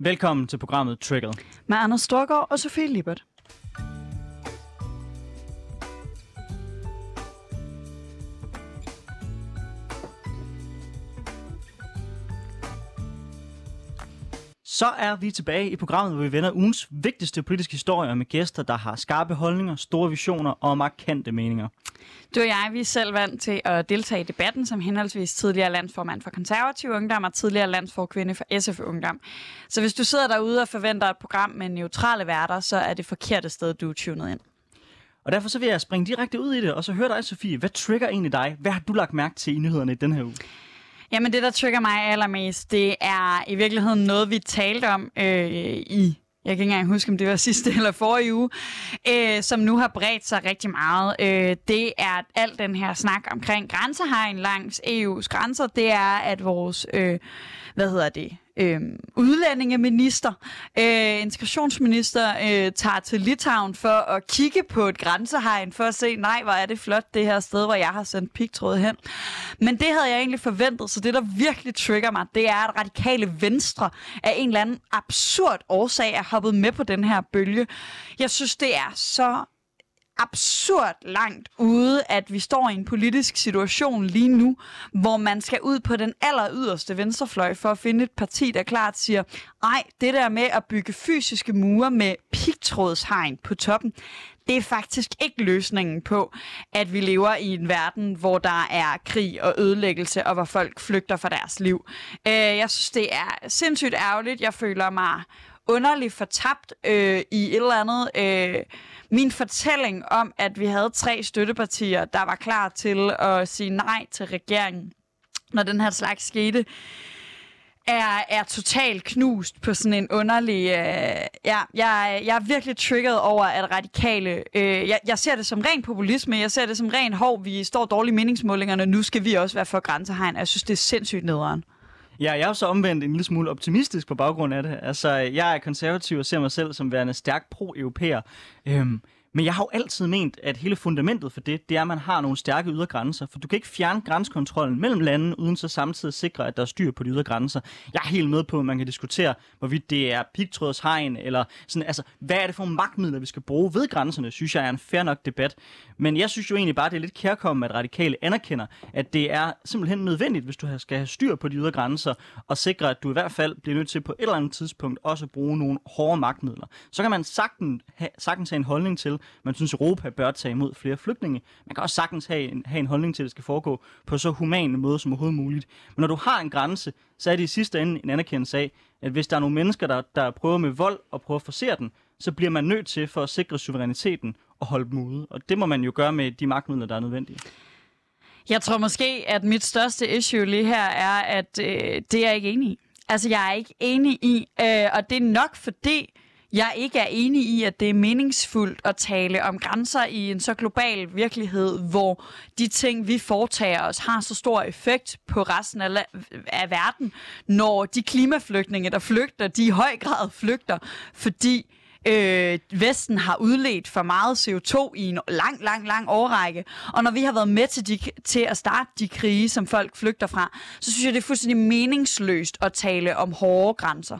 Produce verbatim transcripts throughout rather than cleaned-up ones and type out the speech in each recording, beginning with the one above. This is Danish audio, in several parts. Velkommen til programmet Triggled med Anders Stokker og Sofie Lippert. Så er vi tilbage i programmet, hvor vi vender ugens vigtigste politiske historier med gæster, der har skarpe holdninger, store visioner og markante meninger. Du og jeg, vi er selv vant til at deltage i debatten som henholdsvis tidligere landsformand for Konservative Ungdom og tidligere landsforkvinde for S F Ungdom. Så hvis du sidder derude og forventer et program med neutrale værter, så er det forkerte sted, du er tunet ind. Og derfor så vil jeg springe direkte ud i det, og så hør dig, Sofie, hvad trigger egentlig dig? Hvad har du lagt mærke til i nyhederne i den her uge? Jamen det, der trigger mig allermest, det er i virkeligheden noget, vi talte om øh, i, jeg kan ikke engang huske, om det var sidste eller forrige uge, øh, som nu har bredt sig rigtig meget. Øh, det er alt den her snak omkring grænsehegn langs E U's grænser, det er, at vores, øh, hvad hedder det, øh, udlændingeminister, øh, integrationsminister, øh, tager til Litauen for at kigge på et grænsehegn, for at se, nej, hvor er det flot, det her sted, hvor jeg har sendt pigtråd hen. Men det havde jeg egentlig forventet, så det, der virkelig trigger mig, det er, at Radikale Venstre af en eller anden absurd årsag er hoppet med på den her bølge. Jeg synes, det er så absurd langt ude, at vi står i en politisk situation lige nu, hvor man skal ud på den aller yderste venstrefløj for at finde et parti, der klart siger, nej, det der med at bygge fysiske mure med pigtrådshegn på toppen, det er faktisk ikke løsningen på, at vi lever i en verden, hvor der er krig og ødelæggelse, og hvor folk flygter fra deres liv. Jeg synes, det er sindssygt ærgerligt. Jeg føler mig underligt fortabt øh, i et eller andet. Øh, min fortælling om, at vi havde tre støttepartier, der var klar til at sige nej til regeringen, når den her slags skete, er, er totalt knust på sådan en underlig... Øh, ja, jeg, jeg er virkelig triggeret over, at radikale... Øh, jeg, jeg ser det som ren populisme, jeg ser det som ren hov, vi står dårligt i meningsmålingerne, nu skal vi også være for grænsehegn. Jeg synes, det er sindssygt nederen. Ja, jeg er jo så omvendt en lille smule optimistisk på baggrund af det. Altså, jeg er konservativ og ser mig selv som værende stærk pro-europæer. Øhm, men jeg har jo altid ment, at hele fundamentet for det, det er, at man har nogle stærke ydre grænser. For du kan ikke fjerne grænsekontrollen mellem landene, uden så samtidig sikre, at der er styr på de ydre grænser. Jeg er helt med på, at man kan diskutere, hvorvidt det er pigtrådshegn, eller sådan, altså, hvad er det for magtmidler, vi skal bruge ved grænserne, synes jeg er en fair nok debat. Men jeg synes jo egentlig bare, det er lidt kærkommende, at radikale anerkender, at det er simpelthen nødvendigt, hvis du skal have styr på de ydre grænser, og sikre, at du i hvert fald bliver nødt til på et eller andet tidspunkt også at bruge nogle hårde magtmidler. Så kan man sagtens, ha, sagtens have en holdning til, man synes, Europa bør tage imod flere flygtninge. Man kan også sagtens have en, have en holdning til, at det skal foregå på så human en måde som overhovedet muligt. Men når du har en grænse, så er det i sidste ende en anerkendelse af, at hvis der er nogle mennesker, der, der prøver med vold og prøver at forsere den, så bliver man nødt til for at sikre suveræniteten og holde dem ude. Og det må man jo gøre med de magtmidler, der er nødvendige. Jeg tror måske, at mit største issue lige her er, at øh, det er jeg ikke enig i. Altså, jeg er ikke enig i, øh, og det er nok fordi, jeg ikke er enig i, at det er meningsfuldt at tale om grænser i en så global virkelighed, hvor de ting, vi foretager os, har så stor effekt på resten af, la- af verden, når de klimaflygtninge, der flygter, de i høj grad flygter, fordi Øh, Vesten har udledt for meget C O to i en lang, lang, lang årrække. Og når vi har været med til, de, til at starte de krige, som folk flygter fra, så synes jeg, det er fuldstændig meningsløst at tale om hårde grænser.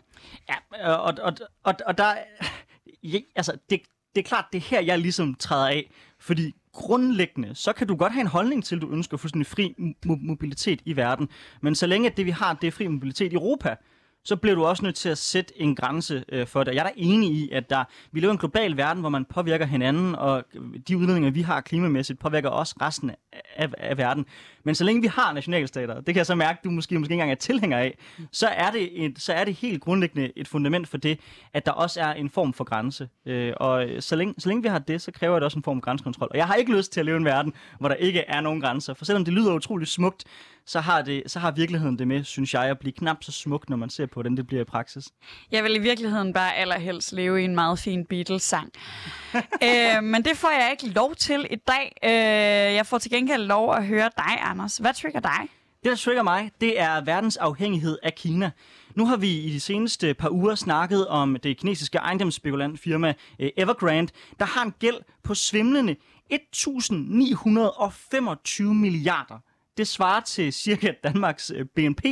Ja, og, og, og, og der... Ja, altså, det, det er klart, det er her, jeg ligesom træder af, fordi grundlæggende, så kan du godt have en holdning til, at du ønsker fuldstændig fri mo- mobilitet i verden. Men så længe det, vi har, det er fri mobilitet i Europa, så bliver du også nødt til at sætte en grænse øh, for det. Jeg er da enig i, at der, vi lever i en global verden, hvor man påvirker hinanden, og de udledninger, vi har klimamæssigt, påvirker også resten af, af verden. Men så længe vi har nationalstater, det kan jeg så mærke, du måske, måske ikke engang er tilhænger af, så er, det et, så er det helt grundlæggende et fundament for det, at der også er en form for grænse. Øh, og så længe, så længe vi har det, så kræver det også en form for grænsekontrol. Og jeg har ikke lyst til at leve i en verden, hvor der ikke er nogen grænser. For selvom det lyder utroligt smukt, så har, det, så har virkeligheden det med, synes jeg, at blive knap så smukt, når man ser på, hvordan det bliver i praksis. Jeg vil i virkeligheden bare allerhelst leve i en meget fin Beatles-sang. øh, men det får jeg ikke lov til i dag. Øh, jeg får til gengæld lov at høre dig, Anders. Hvad trigger dig? Det, der trigger mig, det er verdens afhængighed af Kina. Nu har vi i de seneste par uger snakket om det kinesiske ejendomsspekulantfirma Evergrande, der har en gæld på svimlende et tusind ni hundrede femogtyve milliarder. Det svarer til cirka Danmarks B N P.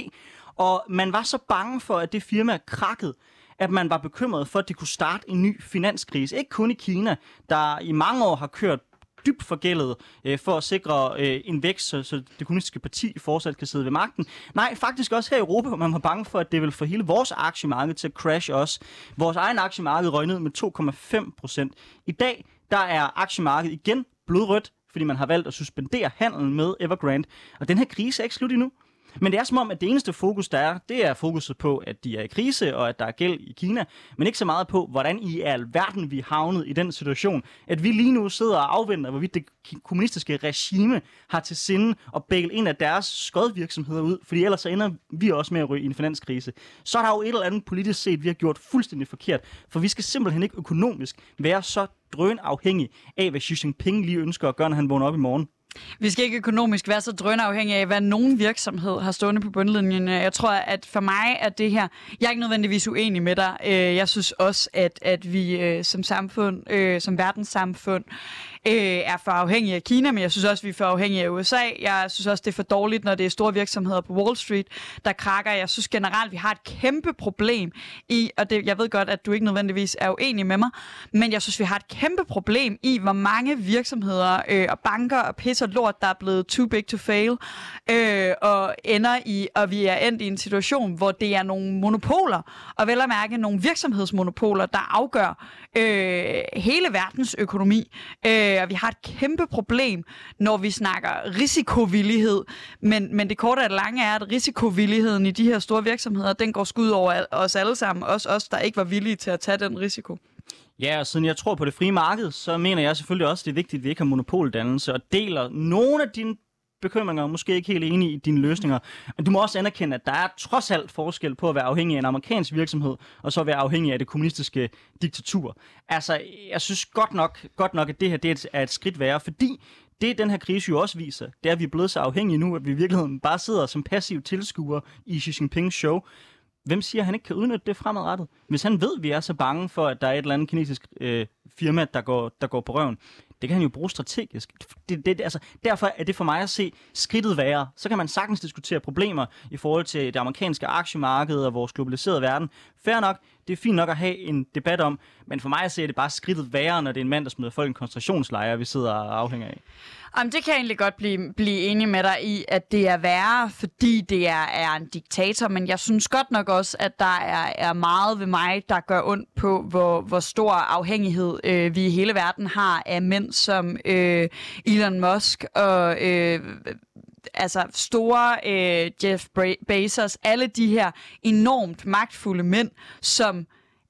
Og man var så bange for, at det firma krakkede, at man var bekymret for, at det kunne starte en ny finanskrise. Ikke kun i Kina, der i mange år har kørt dybt forgældet øh, for at sikre øh, en vækst, så, så det kommunistiske parti fortsat kan sidde ved magten. Nej, faktisk også her i Europa, hvor man var bange for, at det ville få hele vores aktiemarked til at crash også. Vores egen aktiemarked røg ned med to komma fem procent. I dag, der er aktiemarkedet igen blodrødt, fordi man har valgt at suspendere handelen med Evergrande. Og den her krise er ikke slut endnu. Men det er som om, at det eneste fokus, der er, det er fokuset på, at de er i krise, og at der er gæld i Kina, men ikke så meget på, hvordan i alverden vi er havnet i den situation, at vi lige nu sidder og afventer, hvorvidt det kommunistiske regime har til sinde at bæle en af deres skodvirksomheder ud, fordi ellers så ender vi også med at ryge i en finanskrise. Så er der jo et eller andet politisk set, vi har gjort fuldstændig forkert, for vi skal simpelthen ikke økonomisk være så drønafhængige af, hvad Xi Jinping lige ønsker at gøre, når han vågner op i morgen. Vi skal ikke økonomisk være så drønafhængige af, hvad nogen virksomhed har stående på bundlinjen. Jeg tror, at for mig er det her... Jeg er ikke nødvendigvis uenig med dig. Jeg synes også, at, at vi som samfund, som verdenssamfund, er for afhængige af Kina, men jeg synes også, at vi er for afhængige af U S A. Jeg synes også, det er for dårligt, når det er store virksomheder på Wall Street, der krakker. Jeg synes generelt, vi har et kæmpe problem i... Og det, jeg ved godt, at du ikke nødvendigvis er uenig med mig, men jeg synes, vi har et kæmpe problem i, hvor mange virksomheder og banker og pisser og lort, der er blevet too big to fail, øh, og ender i, og vi er endt i en situation, hvor det er nogle monopoler, og vel at mærke nogle virksomhedsmonopoler, der afgør øh, hele verdens økonomi. Øh, og vi har et kæmpe problem, når vi snakker risikovillighed, men, men det korte og det lange er, at risikovilligheden i de her store virksomheder, den går skud over os alle sammen, også os, der ikke var villige til at tage den risiko. Ja, og siden jeg tror på det frie marked, så mener jeg selvfølgelig også, at det er vigtigt, at vi ikke har monopoldannelse og deler nogle af dine bekymringer, og måske ikke helt enige i dine løsninger. Men du må også anerkende, at der er trods alt forskel på at være afhængig af en amerikansk virksomhed, og så være afhængig af det kommunistiske diktatur. Altså, jeg synes godt nok, godt nok at det her det er et skridt værre, fordi det, den her krise jo også viser, det er, at vi er blevet så afhængige nu, at vi i virkeligheden bare sidder som passive tilskuere i Xi Jinping's show. Hvem siger, at han ikke kan udnytte det fremadrettet? Hvis han ved, at vi er så bange for, at der er et eller andet kinesisk øh, firma, der går, der går på røven, det kan han jo bruge strategisk. Det, det, altså, derfor er det for mig at se skridtet værre. Så kan man sagtens diskutere problemer i forhold til det amerikanske aktiemarked og vores globaliserede verden. Fair nok, det er fint nok at have en debat om, men for mig at se, er det bare skridtet værre, når det er en mand, der smider folk i en koncentrationslejr, vi sidder og afhænger af. Jamen, det kan jeg egentlig godt blive, blive enig med dig i, at det er værre, fordi det er, er en diktator, men jeg synes godt nok også, at der er, er meget ved mig, der gør ondt på, hvor, hvor stor afhængighed øh, vi i hele verden har af mænd som øh, Elon Musk og... Øh, altså store øh, Jeff Bezos, alle de her enormt magtfulde mænd, som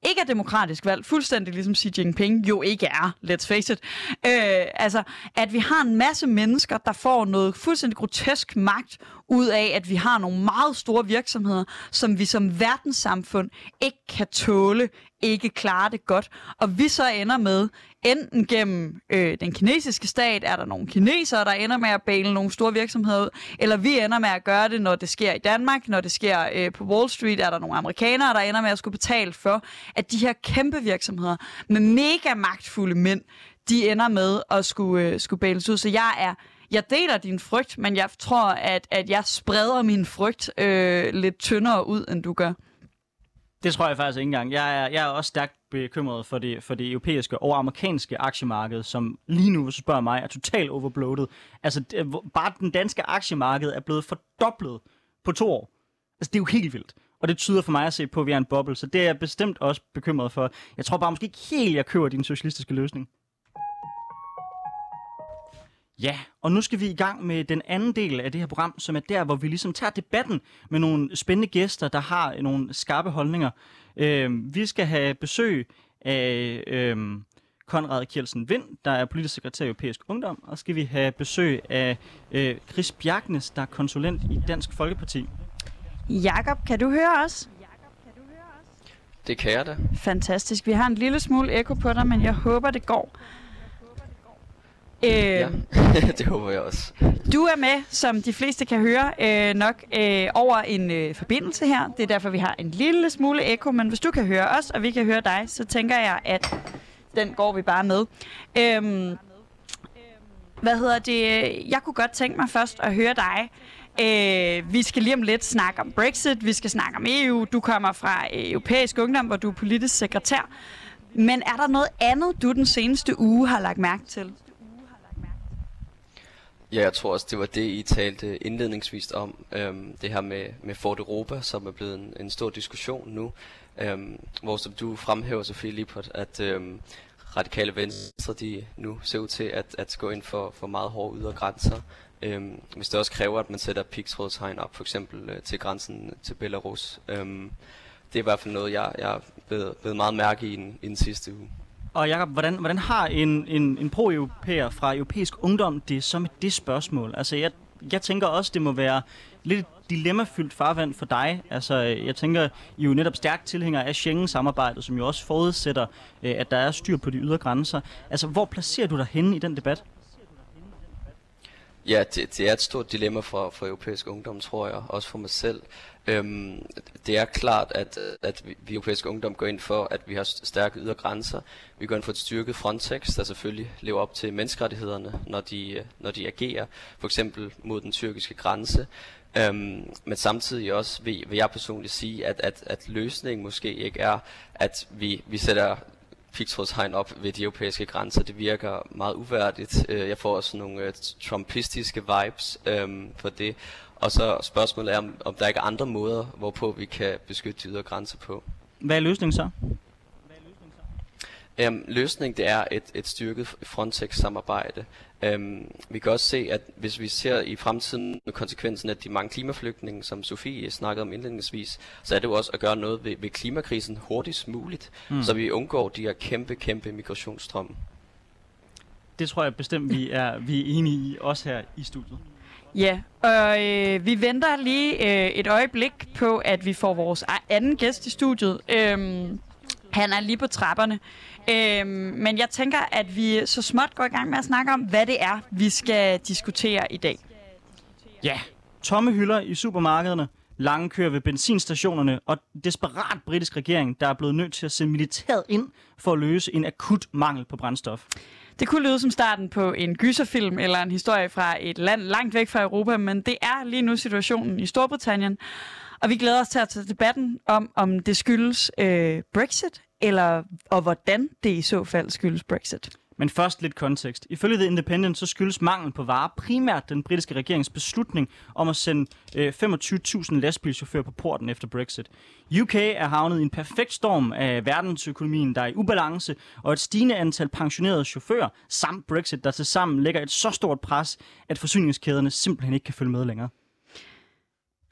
ikke er demokratisk valgt, fuldstændig ligesom Xi Jinping jo ikke er, let's face it. Øh, altså, at vi har en masse mennesker, der får noget fuldstændig grotesk magt ud af, at vi har nogle meget store virksomheder, som vi som verdenssamfund ikke kan tåle, ikke klarer det godt, og vi så ender med, enten gennem øh, den kinesiske stat, er der nogle kinesere, der ender med at bæle nogle store virksomheder ud, eller vi ender med at gøre det, når det sker i Danmark, når det sker øh, på Wall Street, er der nogle amerikanere, der ender med at skulle betale for, at de her kæmpe virksomheder med mega magtfulde mænd, de ender med at skulle, øh, skulle bæles ud. Så jeg er Jeg deler din frygt, men jeg tror, at, at jeg spreder min frygt øh, lidt tyndere ud, end du gør. Det tror jeg faktisk ikke engang. Jeg er, jeg er også stærkt bekymret for det, for det europæiske og amerikanske aktiemarked, som lige nu, hvis du spørger mig, er totalt overbloated. Altså, det, bare den danske aktiemarked er blevet fordoblet på to år. Altså, det er jo helt vildt. Og det tyder for mig at se på, at vi er en boble, så det er jeg bestemt også bekymret for. Jeg tror bare måske ikke helt, jeg køber din socialistiske løsning. Ja, og nu skal vi i gang med den anden del af det her program, som er der, hvor vi ligesom tager debatten med nogle spændende gæster, der har nogle skarpe holdninger. Øh, vi skal have besøg af øh, Konrad Kjeldsen-Vind, der er politisk sekretær i Europæisk Ungdom, og skal vi have besøg af øh, Chris Bjergnes, der er konsulent i Dansk Folkeparti. Jakob, kan du høre os? Det kan jeg da. Fantastisk. Vi har en lille smule ekko på dig, men jeg håber, det går. Øh, ja, det håber jeg også. Du er med, som de fleste kan høre, øh, nok øh, over en øh, forbindelse her. Det er derfor, vi har en lille smule ekko, men hvis du kan høre os, og vi kan høre dig, så tænker jeg, at den går vi bare med. Øh, hvad hedder det? Jeg kunne godt tænke mig først at høre dig, Øh, vi skal lige om lidt snakke om Brexit, vi skal snakke om E U, du kommer fra Europæisk Ungdom, hvor du er politisk sekretær. Men er der noget andet, du den seneste uge har lagt mærke til? Ja, jeg tror også, det var det, I talte indledningsvis om. Øhm, det her med, med Fort Europa, som er blevet en, en stor diskussion nu. Øhm, hvor som du fremhæver, Sofie Lippert, at øhm, radikale venstre, de nu ser ud til at, at gå ind for, for meget hårde ydre grænser. Øhm, hvis det også kræver, at man sætter pigtrådstegn op, for eksempel øh, til grænsen til Belarus. Øhm, det er i hvert fald noget, jeg, jeg er blevet, blevet meget mærke i den, i den sidste uge. Og Jacob, hvordan, hvordan har en, en, en pro-europæer fra Europæisk Ungdom det som det spørgsmål? Altså, jeg, jeg tænker også, det må være lidt dilemmafyldt farvand for dig. Altså, jeg tænker, I er jo netop stærkt tilhængere af Schengen-samarbejdet, som jo også forudsætter, at der er styr på de ydre grænser. Altså, hvor placerer du dig henne i den debat? Ja, det, det er et stort dilemma for, for Europæisk Ungdom, tror jeg, også for mig selv. Øhm, det er klart, at, at vi Europæisk Ungdom går ind for, at vi har stærke ydre grænser. Vi går ind for et styrket Frontex, der selvfølgelig lever op til menneskerettighederne, når de, når de agerer, for eksempel mod den tyrkiske grænse. Øhm, men samtidig også vil, vil jeg personligt sige, at, at, at løsningen måske ikke er, at vi, vi sætter pigtrådshegn op ved de europæiske grænser. Det virker meget uværdigt. Jeg får også nogle trumpistiske vibes øhm, for det. Og så spørgsmålet er, om der ikke er andre måder, hvorpå vi kan beskytte de ydre grænser på. Hvad er løsningen så? Øhm, løsningen det er et, et styrket Frontex-samarbejde. Øhm, vi kan også se, at hvis vi ser i fremtiden konsekvensen af de mange klimaflygtninge, som Sofie snakkede om indledningsvis, så er det jo også at gøre noget ved, ved klimakrisen hurtigst muligt, mm. så vi undgår de her kæmpe, kæmpe migrationsstrømme. Det tror jeg bestemt, vi er, vi er enige i, også her i studiet. Ja, og øh, vi venter lige øh, et øjeblik på, at vi får vores anden gæst i studiet. Øhm, han er lige på trapperne. Øhm, men jeg tænker, at vi så småt går i gang med at snakke om, hvad det er, vi skal diskutere i dag. Ja, tomme hylder i supermarkederne, lange køer ved benzinstationerne og desperat britisk regering, der er blevet nødt til at sende militæret ind for at løse en akut mangel på brændstof. Det kunne lyde som starten på en gyserfilm eller en historie fra et land langt væk fra Europa, men det er lige nu situationen i Storbritannien. Og vi glæder os til at tage debatten om, om det skyldes øh, Brexit, eller og hvordan det i så fald skyldes Brexit. Men først lidt kontekst. Ifølge The Independent så skyldes mangel på varer primært den britiske regerings beslutning om at sende øh, femogtyve tusind lastbilchauffører på porten efter Brexit. U K er havnet i en perfekt storm af verdensøkonomien, der er i ubalance, og et stigende antal pensionerede chauffører samt Brexit, der tilsammen lægger et så stort pres, at forsyningskæderne simpelthen ikke kan følge med længere.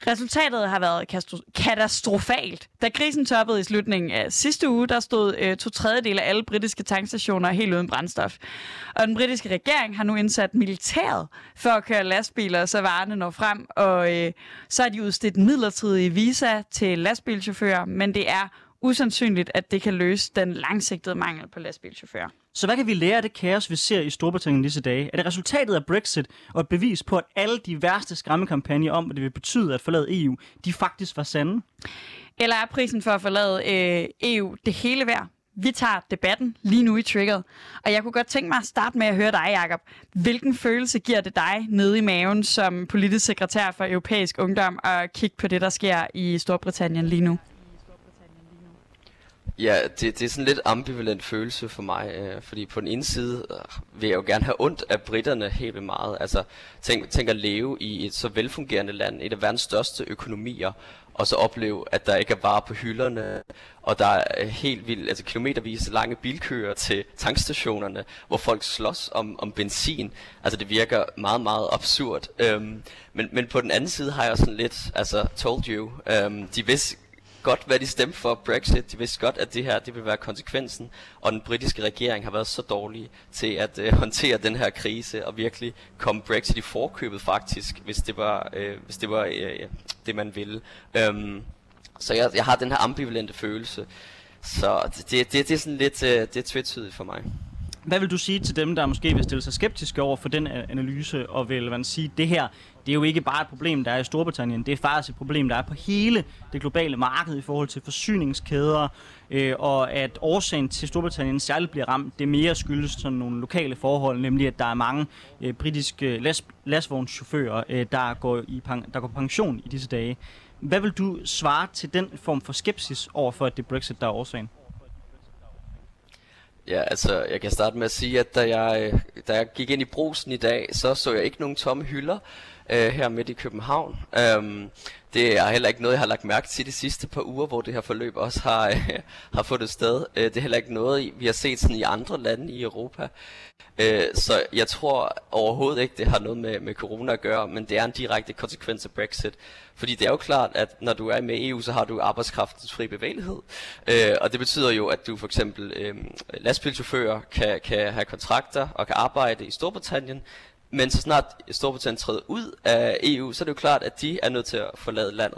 Resultatet har været katastrofalt. Da krisen toppede i slutningen af sidste uge, der stod øh, to tredjedele af alle britiske tankstationer helt uden brændstof. Og den britiske regering har nu indsat militæret for at køre lastbiler, så varerne når frem. Og øh, så har de udstedt midlertidige visa til lastbilchauffører, men det er usandsynligt, at det kan løse den langsigtede mangel på lastbilchauffører. Så hvad kan vi lære af det kaos, vi ser i Storbritannien disse dage? Er det resultatet af Brexit og et bevis på, at alle de værste skræmmekampagner om, hvad det vil betyde at forlade E U, de faktisk var sande? Eller er prisen for at forlade øh, E U det hele værd? Vi tager debatten lige nu i Triggled. Og jeg kunne godt tænke mig at starte med at høre dig, Jacob. Hvilken følelse giver det dig nede i maven som politisk sekretær for Europæisk Ungdom at kigge på det, der sker i Storbritannien lige nu? Ja, det, det er sådan lidt ambivalent følelse for mig, øh, fordi på den ene side øh, vil jeg jo gerne have ondt af britterne helt vildt meget. Altså, tænk, tænk at leve i et så velfungerende land, et af verdens største økonomier, og så opleve, at der ikke er varer på hylderne, og der er helt vildt, altså kilometervis lange bilkøer til tankstationerne, hvor folk slås om, om benzin. Altså, det virker meget, meget absurd. Øhm, men, men på den anden side har jeg sådan lidt, altså, told you, øhm, de vidste godt, hvad de stemte for Brexit. De vidste godt, at det her det vil være konsekvensen, og den britiske regering har været så dårlig til at øh, håndtere den her krise og virkelig komme Brexit i forkøbet faktisk, hvis det var, øh, hvis det, var øh, det, man ville. Øhm, så jeg, jeg har den her ambivalente følelse, så det, det, det er sådan lidt øh, det er tvetydigt for mig. Hvad vil du sige til dem, der måske vil stille sig skeptiske over for den analyse, og vil man sige, det her, det er jo ikke bare et problem, der er i Storbritannien, det er faktisk et problem, der er på hele det globale marked i forhold til forsyningskæder, øh, og at årsagen til Storbritannien særligt bliver ramt, det mere skyldes sådan nogle lokale forhold, nemlig at der er mange øh, britiske las- lastvognschauffører, øh, der går i pan- der går på pension i disse dage. Hvad vil du svare til den form for skepsis over for, at det er Brexit, der er årsagen? Ja, altså, jeg kan starte med at sige, at da jeg, da jeg gik ind i Brugsen i dag, så så jeg ikke nogen tomme hylder øh, her midt i København. Øhm, det er heller ikke noget, jeg har lagt mærke til de sidste par uger, hvor det her forløb også har, øh, har fundet sted. Øh, det er heller ikke noget, vi har set sådan i andre lande i Europa. Øh, så jeg tror overhovedet ikke, det har noget med, med corona at gøre, men det er en direkte konsekvens af Brexit. Fordi det er jo klart, at når du er med i E U, så har du arbejdskraftens fri bevægelighed. Øh, og det betyder jo, at du for eksempel øh, lastbilchauffører kan, kan have kontrakter og kan arbejde i Storbritannien. Men så snart Storbritannien træder ud af E U, så er det jo klart, at de er nødt til at forlade landet.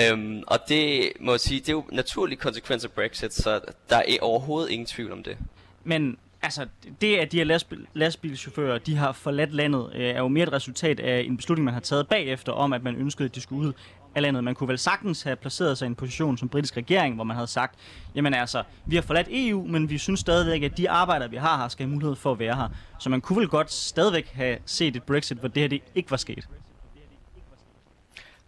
Øhm, og det må jeg sige, det er jo naturlig konsekvens af Brexit, så der er overhovedet ingen tvivl om det. Men altså, det at de her lastbil, lastbilchauffører, de har forladt landet, øh, er jo mere et resultat af en beslutning, man har taget bagefter om, at man ønskede, at de skulle ud af landet. Man kunne vel sagtens have placeret sig i en position som britisk regering, hvor man havde sagt, jamen altså, vi har forladt E U, men vi synes stadigvæk, at de arbejdere, vi har her, skal have mulighed for at være her. Så man kunne vel godt stadigvæk have set et Brexit, hvor det her det ikke var sket.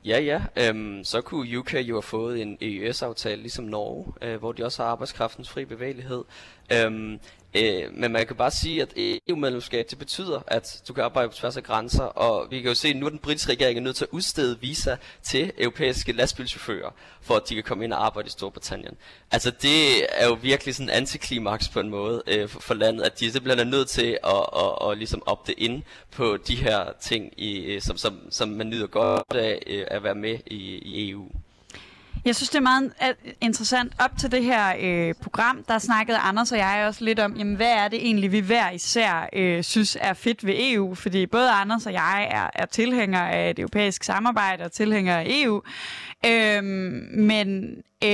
Ja, ja. Øhm, så kunne U K jo have fået en E Ø S-aftale, ligesom Norge, øh, hvor de også har arbejdskraftens fri bevægelighed. Øhm, øh, men man kan bare sige, at E U-medlemskab, det betyder, at du kan arbejde på tværs af grænser, og vi kan jo se, at nu er den britiske regering er nødt til at udstede visa til europæiske lastbilchauffører, for at de kan komme ind og arbejde i Storbritannien. Altså, det er jo virkelig sådan en antiklimaks på en måde øh, for, for landet, at de simpelthen er nødt til at, at, at ligesom opte ind på de her ting, i, som, som, som man nyder godt af, øh, at være med i, i E U. Jeg synes, det er meget interessant. Op til det her øh, program, der snakkede Anders og jeg også lidt om, jamen, hvad er det egentlig, vi hver især øh, synes er fedt ved E U? Fordi både Anders og jeg er, er tilhængere af et europæisk samarbejde og tilhængere af E U. Øh, men øh,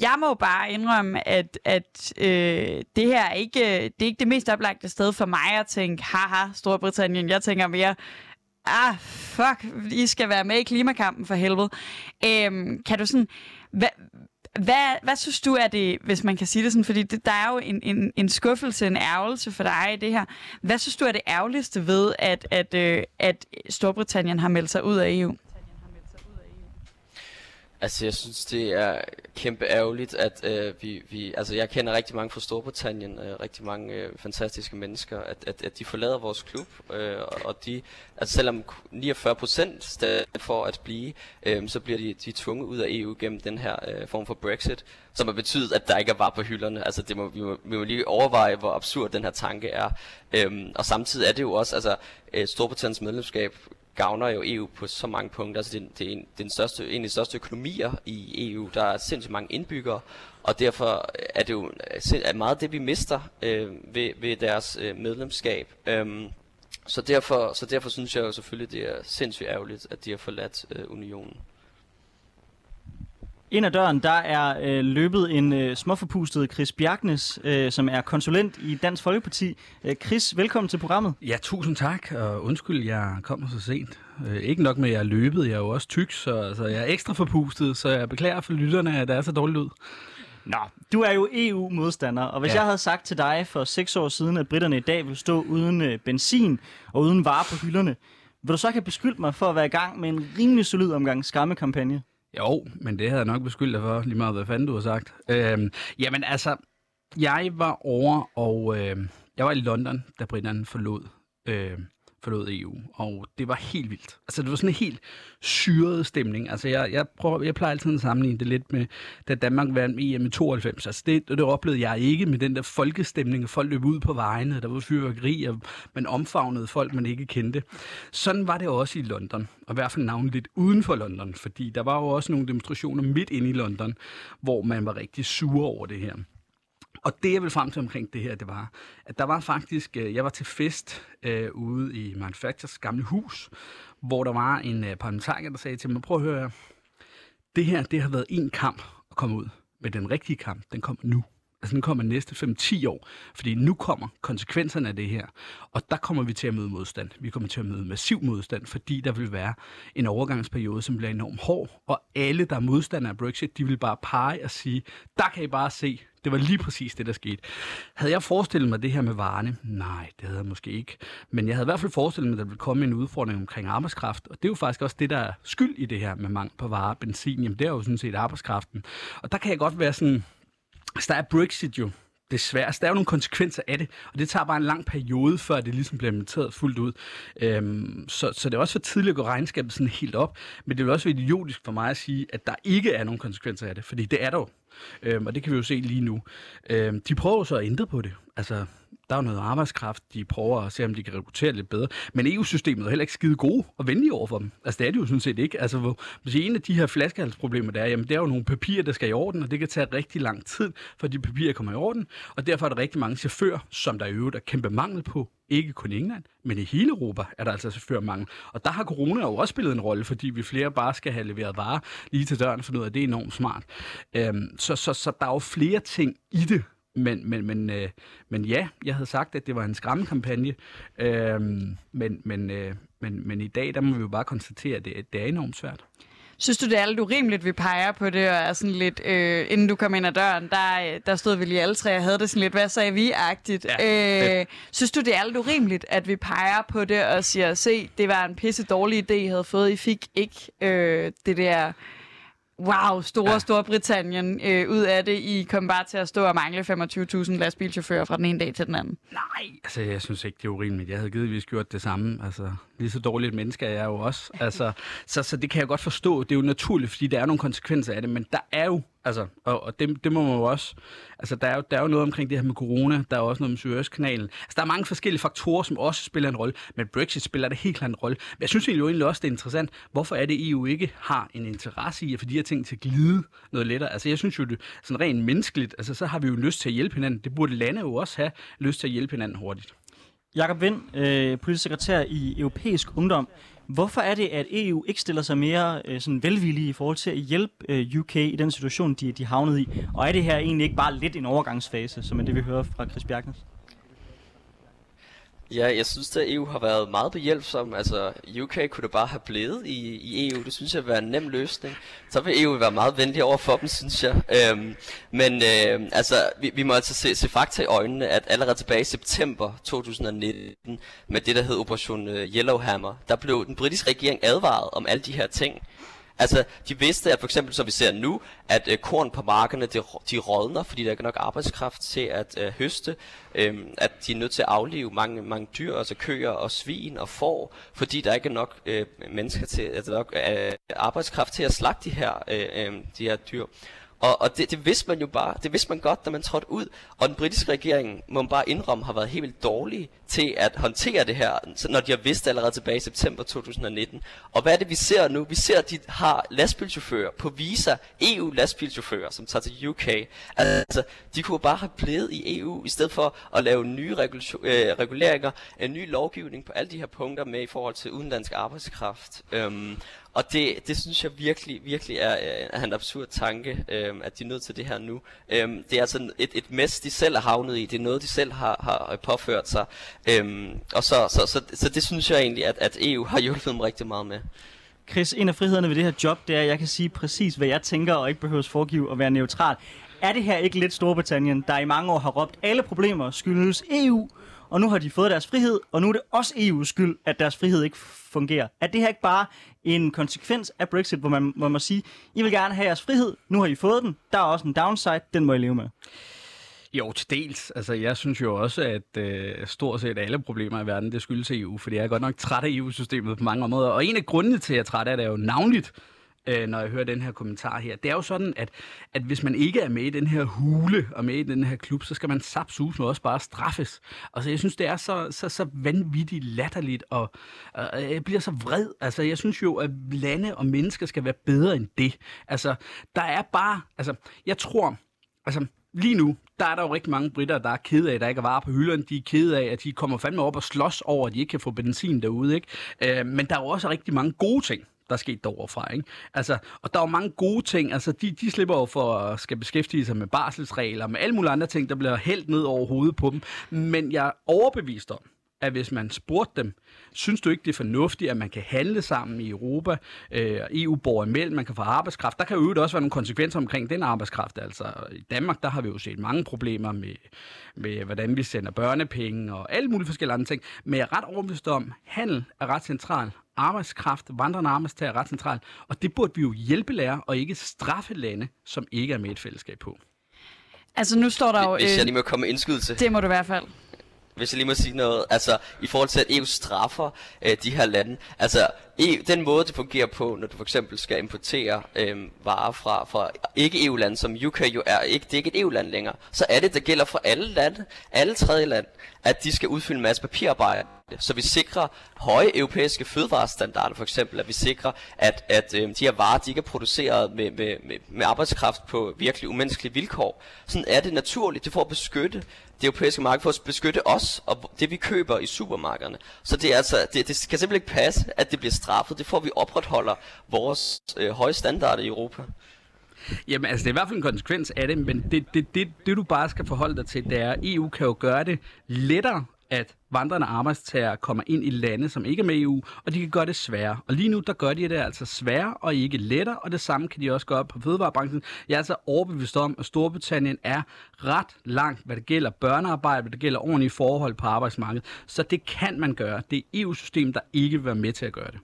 jeg må bare indrømme, at, at øh, det her er ikke, det er ikke det mest oplagte sted for mig at tænke, haha, Storbritannien, jeg tænker mere... ah, fuck, I skal være med i klimakampen for helvede. Øhm, kan du sådan, hvad, hvad, hvad synes du er det, hvis man kan sige det sådan, fordi det, der er jo en, en, en skuffelse, en ærgelse for dig i det her. Hvad synes du er det ærgerligste ved, at, at, øh, at Storbritannien har meldt sig ud af E U? Altså, jeg synes, det er kæmpe ærgerligt, at øh, vi, vi... Altså, jeg kender rigtig mange fra Storbritannien, øh, rigtig mange øh, fantastiske mennesker, at, at, at de forlader vores klub, øh, og, og de... Altså, selvom niogfyrre procent stadig for at blive, øh, så bliver de, de tvunget ud af E U gennem den her øh, form for Brexit, som har betydet, at der ikke er varer på hylderne. Altså, det må, vi, må, vi må lige overveje, hvor absurd den her tanke er. Øh, og samtidig er det jo også, altså, øh, Storbritanniens medlemskab gavner jo E U på så mange punkter. Altså det, det er en, den største, en af de største økonomier i E U. Der er sindssygt mange indbyggere, og derfor er det jo er meget det, vi mister øh, ved, ved deres øh, medlemskab. Øhm, så, derfor, så derfor synes jeg jo selvfølgelig, det er sindssygt ærgerligt, at de har forladt øh, unionen. Ind ad døren, der er øh, løbet en øh, småforpustet Chris Bjergnes, øh, som er konsulent i Dansk Folkeparti. Øh, Chris, velkommen til programmet. Ja, tusind tak, og undskyld, jeg kommer så sent. Øh, ikke nok med, at jeg er løbet, jeg er jo også tyk, så, så jeg er ekstra forpustet, så jeg beklager for lytterne, at det er så dårligt ud. Nå, du er jo E U-modstander, og hvis ja. jeg havde sagt til dig for seks år siden, at britterne i dag ville stå uden øh, benzin og uden varer på hylderne, vil du så ikke have beskyldt mig for at være i gang med en rimelig solid omgang skammekampagne? Jo, men det havde jeg nok beskyldt dig for, lige meget hvad fanden du har sagt. Øhm, jamen altså, jeg var over, og øh, jeg var i London, da briterne forlod, øh, forlod E U, og det var helt vildt. Altså, det var sådan en helt syret stemning. Altså, jeg, jeg, prøver, jeg plejer altid at sammenligne det lidt med, da Danmark var med E M i tooghalvfems. Altså, det, det oplevede jeg ikke med den der folkestemning, folk løb ud på vejene, der var fyrværkeri, og man omfavnede folk, man ikke kendte. Sådan var det også i London, og i hvert fald navnet lidt uden for London, fordi der var jo også nogle demonstrationer midt inde i London, hvor man var rigtig sur over det her. Og det, jeg vil frem til omkring det her, det var, at der var faktisk, jeg var til fest øh, ude i Manufactures gamle hus, hvor der var en øh, parlamentariker, der sagde til mig, prøv at høre, det her, det har været en kamp at komme ud, men den rigtige kamp, den kommer nu. altså den kommer næste fem til ti år, fordi nu kommer konsekvenserne af det her, og der kommer vi til at møde modstand. Vi kommer til at møde massiv modstand, fordi der vil være en overgangsperiode, som bliver enormt hård, og alle, der er modstandere af Brexit, de vil bare pege og sige, der kan I bare se, det var lige præcis det, der skete. Havde jeg forestillet mig det her med varerne? Nej, det havde jeg måske ikke. Men jeg havde i hvert fald forestillet mig, at der ville komme en udfordring omkring arbejdskraft, og det er jo faktisk også det, der er skyld i det her med mangel på varer og benzin. Jamen, det er jo sådan set arbejdskraften. Og der kan jeg godt være sådan, altså, der er Brexit jo desværre. Så der er jo nogle konsekvenser af det, og det tager bare en lang periode, før det ligesom bliver implementeret fuldt ud. Øhm, så, så det er også for tidligt at gå regnskabet sådan helt op, men det vil også være idiotisk for mig at sige, at der ikke er nogen konsekvenser af det, fordi det er der jo. Øhm, og det kan vi jo se lige nu. Øhm, de prøver så at ændre på det. Altså, der er jo noget arbejdskraft, de prøver at se, om de kan rekruttere lidt bedre. Men E U-systemet er heller ikke skide gode og venlige over for dem. Altså, det er det jo sådan set ikke. Altså, hvor, hvis en af de her flaskehalsproblemer, der er, jamen, det er jo nogle papirer, der skal i orden, og det kan tage rigtig lang tid, for de papirer kommer i orden. Og derfor er der rigtig mange chauffører, som der i øvrigt er kæmpe mangel på. Ikke kun i England, men i hele Europa er der altså chaufførmangel. Og der har corona jo også spillet en rolle, fordi vi flere bare skal have leveret varer lige til døren, for noget af det er enormt smart. Øhm, så, så, så der er jo flere ting i det. Men, men, men, øh, men ja, jeg havde sagt, at det var en skræmmekampagne, øh, men, men, øh, men, men i dag, der må vi jo bare konstatere, at det, det er enormt svært. Synes du, det er lidt urimeligt, vi peger på det, og er sådan lidt, øh, inden du kom ind ad døren, der, der stod vi lige alle tre og havde det sådan lidt, hvad sagde vi-agtigt? Ja, øh, synes du, det er lidt urimeligt, at vi peger på det og siger, se, det var en pisse dårlig idé, I havde fået, I fik ikke øh, det der... Wow, store, ja. Storbritannien øh, ud af det. I kom bare til at stå og mangle femogtyve tusind lastbilchauffører fra den ene dag til den anden. Nej, altså jeg synes ikke, det er urimeligt. Jeg havde givetvis gjort det samme. Altså, lige så dårligt menneske er jeg jo også. Altså, så, så det kan jeg godt forstå. Det er jo naturligt, fordi der er nogle konsekvenser af det, men der er jo, altså, og, og det, det må man jo også, altså der er jo, der er jo noget omkring det her med corona, der er også noget med Suezkanalen. Altså der er mange forskellige faktorer, som også spiller en rolle, men Brexit spiller det helt klart en rolle. Men jeg synes jo egentlig også, det er interessant, hvorfor er det, E U ikke har en interesse i at få de her ting til at glide noget lettere. Altså jeg synes jo, det sådan rent menneskeligt, altså så har vi jo lyst til at hjælpe hinanden. Det burde lande jo også have lyst til at hjælpe hinanden hurtigt. Jakob Vind, øh, politisk sekretær i Europæisk Ungdom. Hvorfor er det, at E U ikke stiller sig mere øh, sådan velvillige i forhold til at hjælpe øh, U K i den situation, de er havnet i? Og er det her egentlig ikke bare lidt en overgangsfase, som er det, vi hører fra Chris Bjergnes? Ja, jeg synes, at E U har været meget behjælpsom. Altså, U K kunne da bare have blevet i, i E U. Det synes jeg vil være en nem løsning. Så vil E U være meget venlig over for dem, synes jeg. Øhm, men øhm, altså, vi, vi må altså se, se fakta i øjnene, at allerede tilbage i september to tusind nitten, med det, der hed Operation Yellowhammer, der blev den britiske regering advaret om alle de her ting. Altså, de vidste, at for eksempel, som vi ser nu, at øh, korn på markerne, de, de rådner, fordi der ikke er nok arbejdskraft til at øh, høste, øhm, at de er nødt til at aflive mange, mange dyr, altså køer og svin og får, fordi der ikke er nok øh, mennesker til, altså nok øh, arbejdskraft til at slagte de her, øh, øh, de her dyr. Og, og det, det vidste man jo bare, det vidste man godt, da man trådte ud. Og den britiske regering, må man bare indrømme, har været helt vildt dårlig til at håndtere det her, når de har vidst allerede tilbage i september to tusind nitten. Og hvad er det, vi ser nu? Vi ser, at de har lastbilchauffører på visa, E U-lastbilchauffører, som tager til U K. Altså, de kunne bare have blevet i E U, i stedet for at lave nye regul- øh, reguleringer, en ny lovgivning på alle de her punkter med i forhold til udenlandsk arbejdskraft. Øhm, Og det, det synes jeg virkelig, virkelig er, er en absurd tanke, øh, at de er nødt til det her nu. Øh, det er altså et, et mess, de selv er havnet i. Det er noget, de selv har, har påført sig. Øh, og så, så, så, så det synes jeg egentlig, at, at E U har hjulpet dem rigtig meget med. Chris, en af frihederne ved det her job, det er, at jeg kan sige præcis, hvad jeg tænker, og ikke behøves foregive at være neutral. Er det her ikke lidt Storbritannien, der i mange år har råbt, alle problemer skyldes E U, og nu har de fået deres frihed, og nu er det også E U's skyld, at deres frihed ikke fungerer? Er det her ikke bare en konsekvens af Brexit, hvor man, hvor man må sige, I vil gerne have jeres frihed, nu har I fået den, der er også en downside, den må I leve med? Jo, til dels. Altså, jeg synes jo også, at øh, stort set alle problemer i verden, det skyldes E U, fordi jeg er godt nok træt af E U-systemet på mange områder, og en af grundene til, at jeg er træt af det, er jo navnligt, når jeg hører den her kommentar her. Det er jo sådan, at, at hvis man ikke er med i den her hule og med i den her klub, så skal man sapsusen også bare straffes. Og så jeg synes, det er så, så, så vanvittigt latterligt, og, og jeg bliver så vred. Altså, jeg synes jo, at lande og mennesker skal være bedre end det. Altså, der er bare... Altså, jeg tror... Altså, lige nu, der er der jo rigtig mange britter, der er kede af, der ikke er varer på hylderne. De er kede af, at de kommer fandme op og slås over, at de ikke kan få benzin derude, ikke? Men der er jo også rigtig mange gode ting, der er sket derovre fra, ikke? Altså, og der er jo mange gode ting. Altså, de, de slipper jo for at skal beskæftige sig med barselsregler, med alle mulige andre ting, der bliver hældt ned over hovedet på dem. Men jeg er overbevist om, at hvis man spurgte dem, synes du ikke, det er fornuftigt, at man kan handle sammen i Europa, øh, E U-borger imellem, man kan få arbejdskraft. Der kan jo også være nogle konsekvenser omkring den arbejdskraft. Altså i Danmark, der har vi jo set mange problemer med, med hvordan vi sender børnepenge og alle mulige forskellige andre ting. Men jeg er ret overbevist om, handel er ret central. Arbejdskraft, vandrende arbejdstager er ret central. Og det burde vi jo hjælpe lære og ikke straffe lande, som ikke er med et fællesskab på. Altså nu står der jo... Øh, Hvis jeg lige må komme med indskydelse. Det må du i hvert fald. Hvis jeg lige må sige noget, altså i forhold til, at E U straffer øh, de her lande, altså E U, den måde, det fungerer på, når du for eksempel skal importere øh, varer fra, fra ikke-E U-lande, som U K jo er, ikke, det er ikke et E U-land længere, så er det, der gælder for alle lande, alle tredje lande, at de skal udfylde en masse papirarbejde, så vi sikrer høje europæiske fødevarestandarder for eksempel, at vi sikrer, at, at øh, de her varer, de ikke er produceret med, med, med, med arbejdskraft på virkelig umenneskelige vilkår. Sådan er det naturligt, det får at beskytte det europæiske marked, for at beskytte os og det vi køber i supermarkederne. Så det, er altså, det, det kan simpelthen ikke passe, at det bliver straffet, det får vi opretholder vores øh, høje standarder i Europa. Jamen altså, det er i hvert fald en konsekvens af det, men det, det, det, det du bare skal forholde dig til, det er, at E U kan jo gøre det lettere, at vandrende arbejdstagere kommer ind i lande, som ikke er med i E U, og de kan gøre det sværere. Og lige nu, der gør de det altså sværere og ikke lettere, og det samme kan de også gøre på fødevarebranchen. Jeg er altså overbevist om, at Storbritannien er ret langt, hvad det gælder børnearbejde, hvad det gælder ordentlige forhold på arbejdsmarkedet. Så det kan man gøre. Det er E U-system, der ikke vil være med til at gøre det.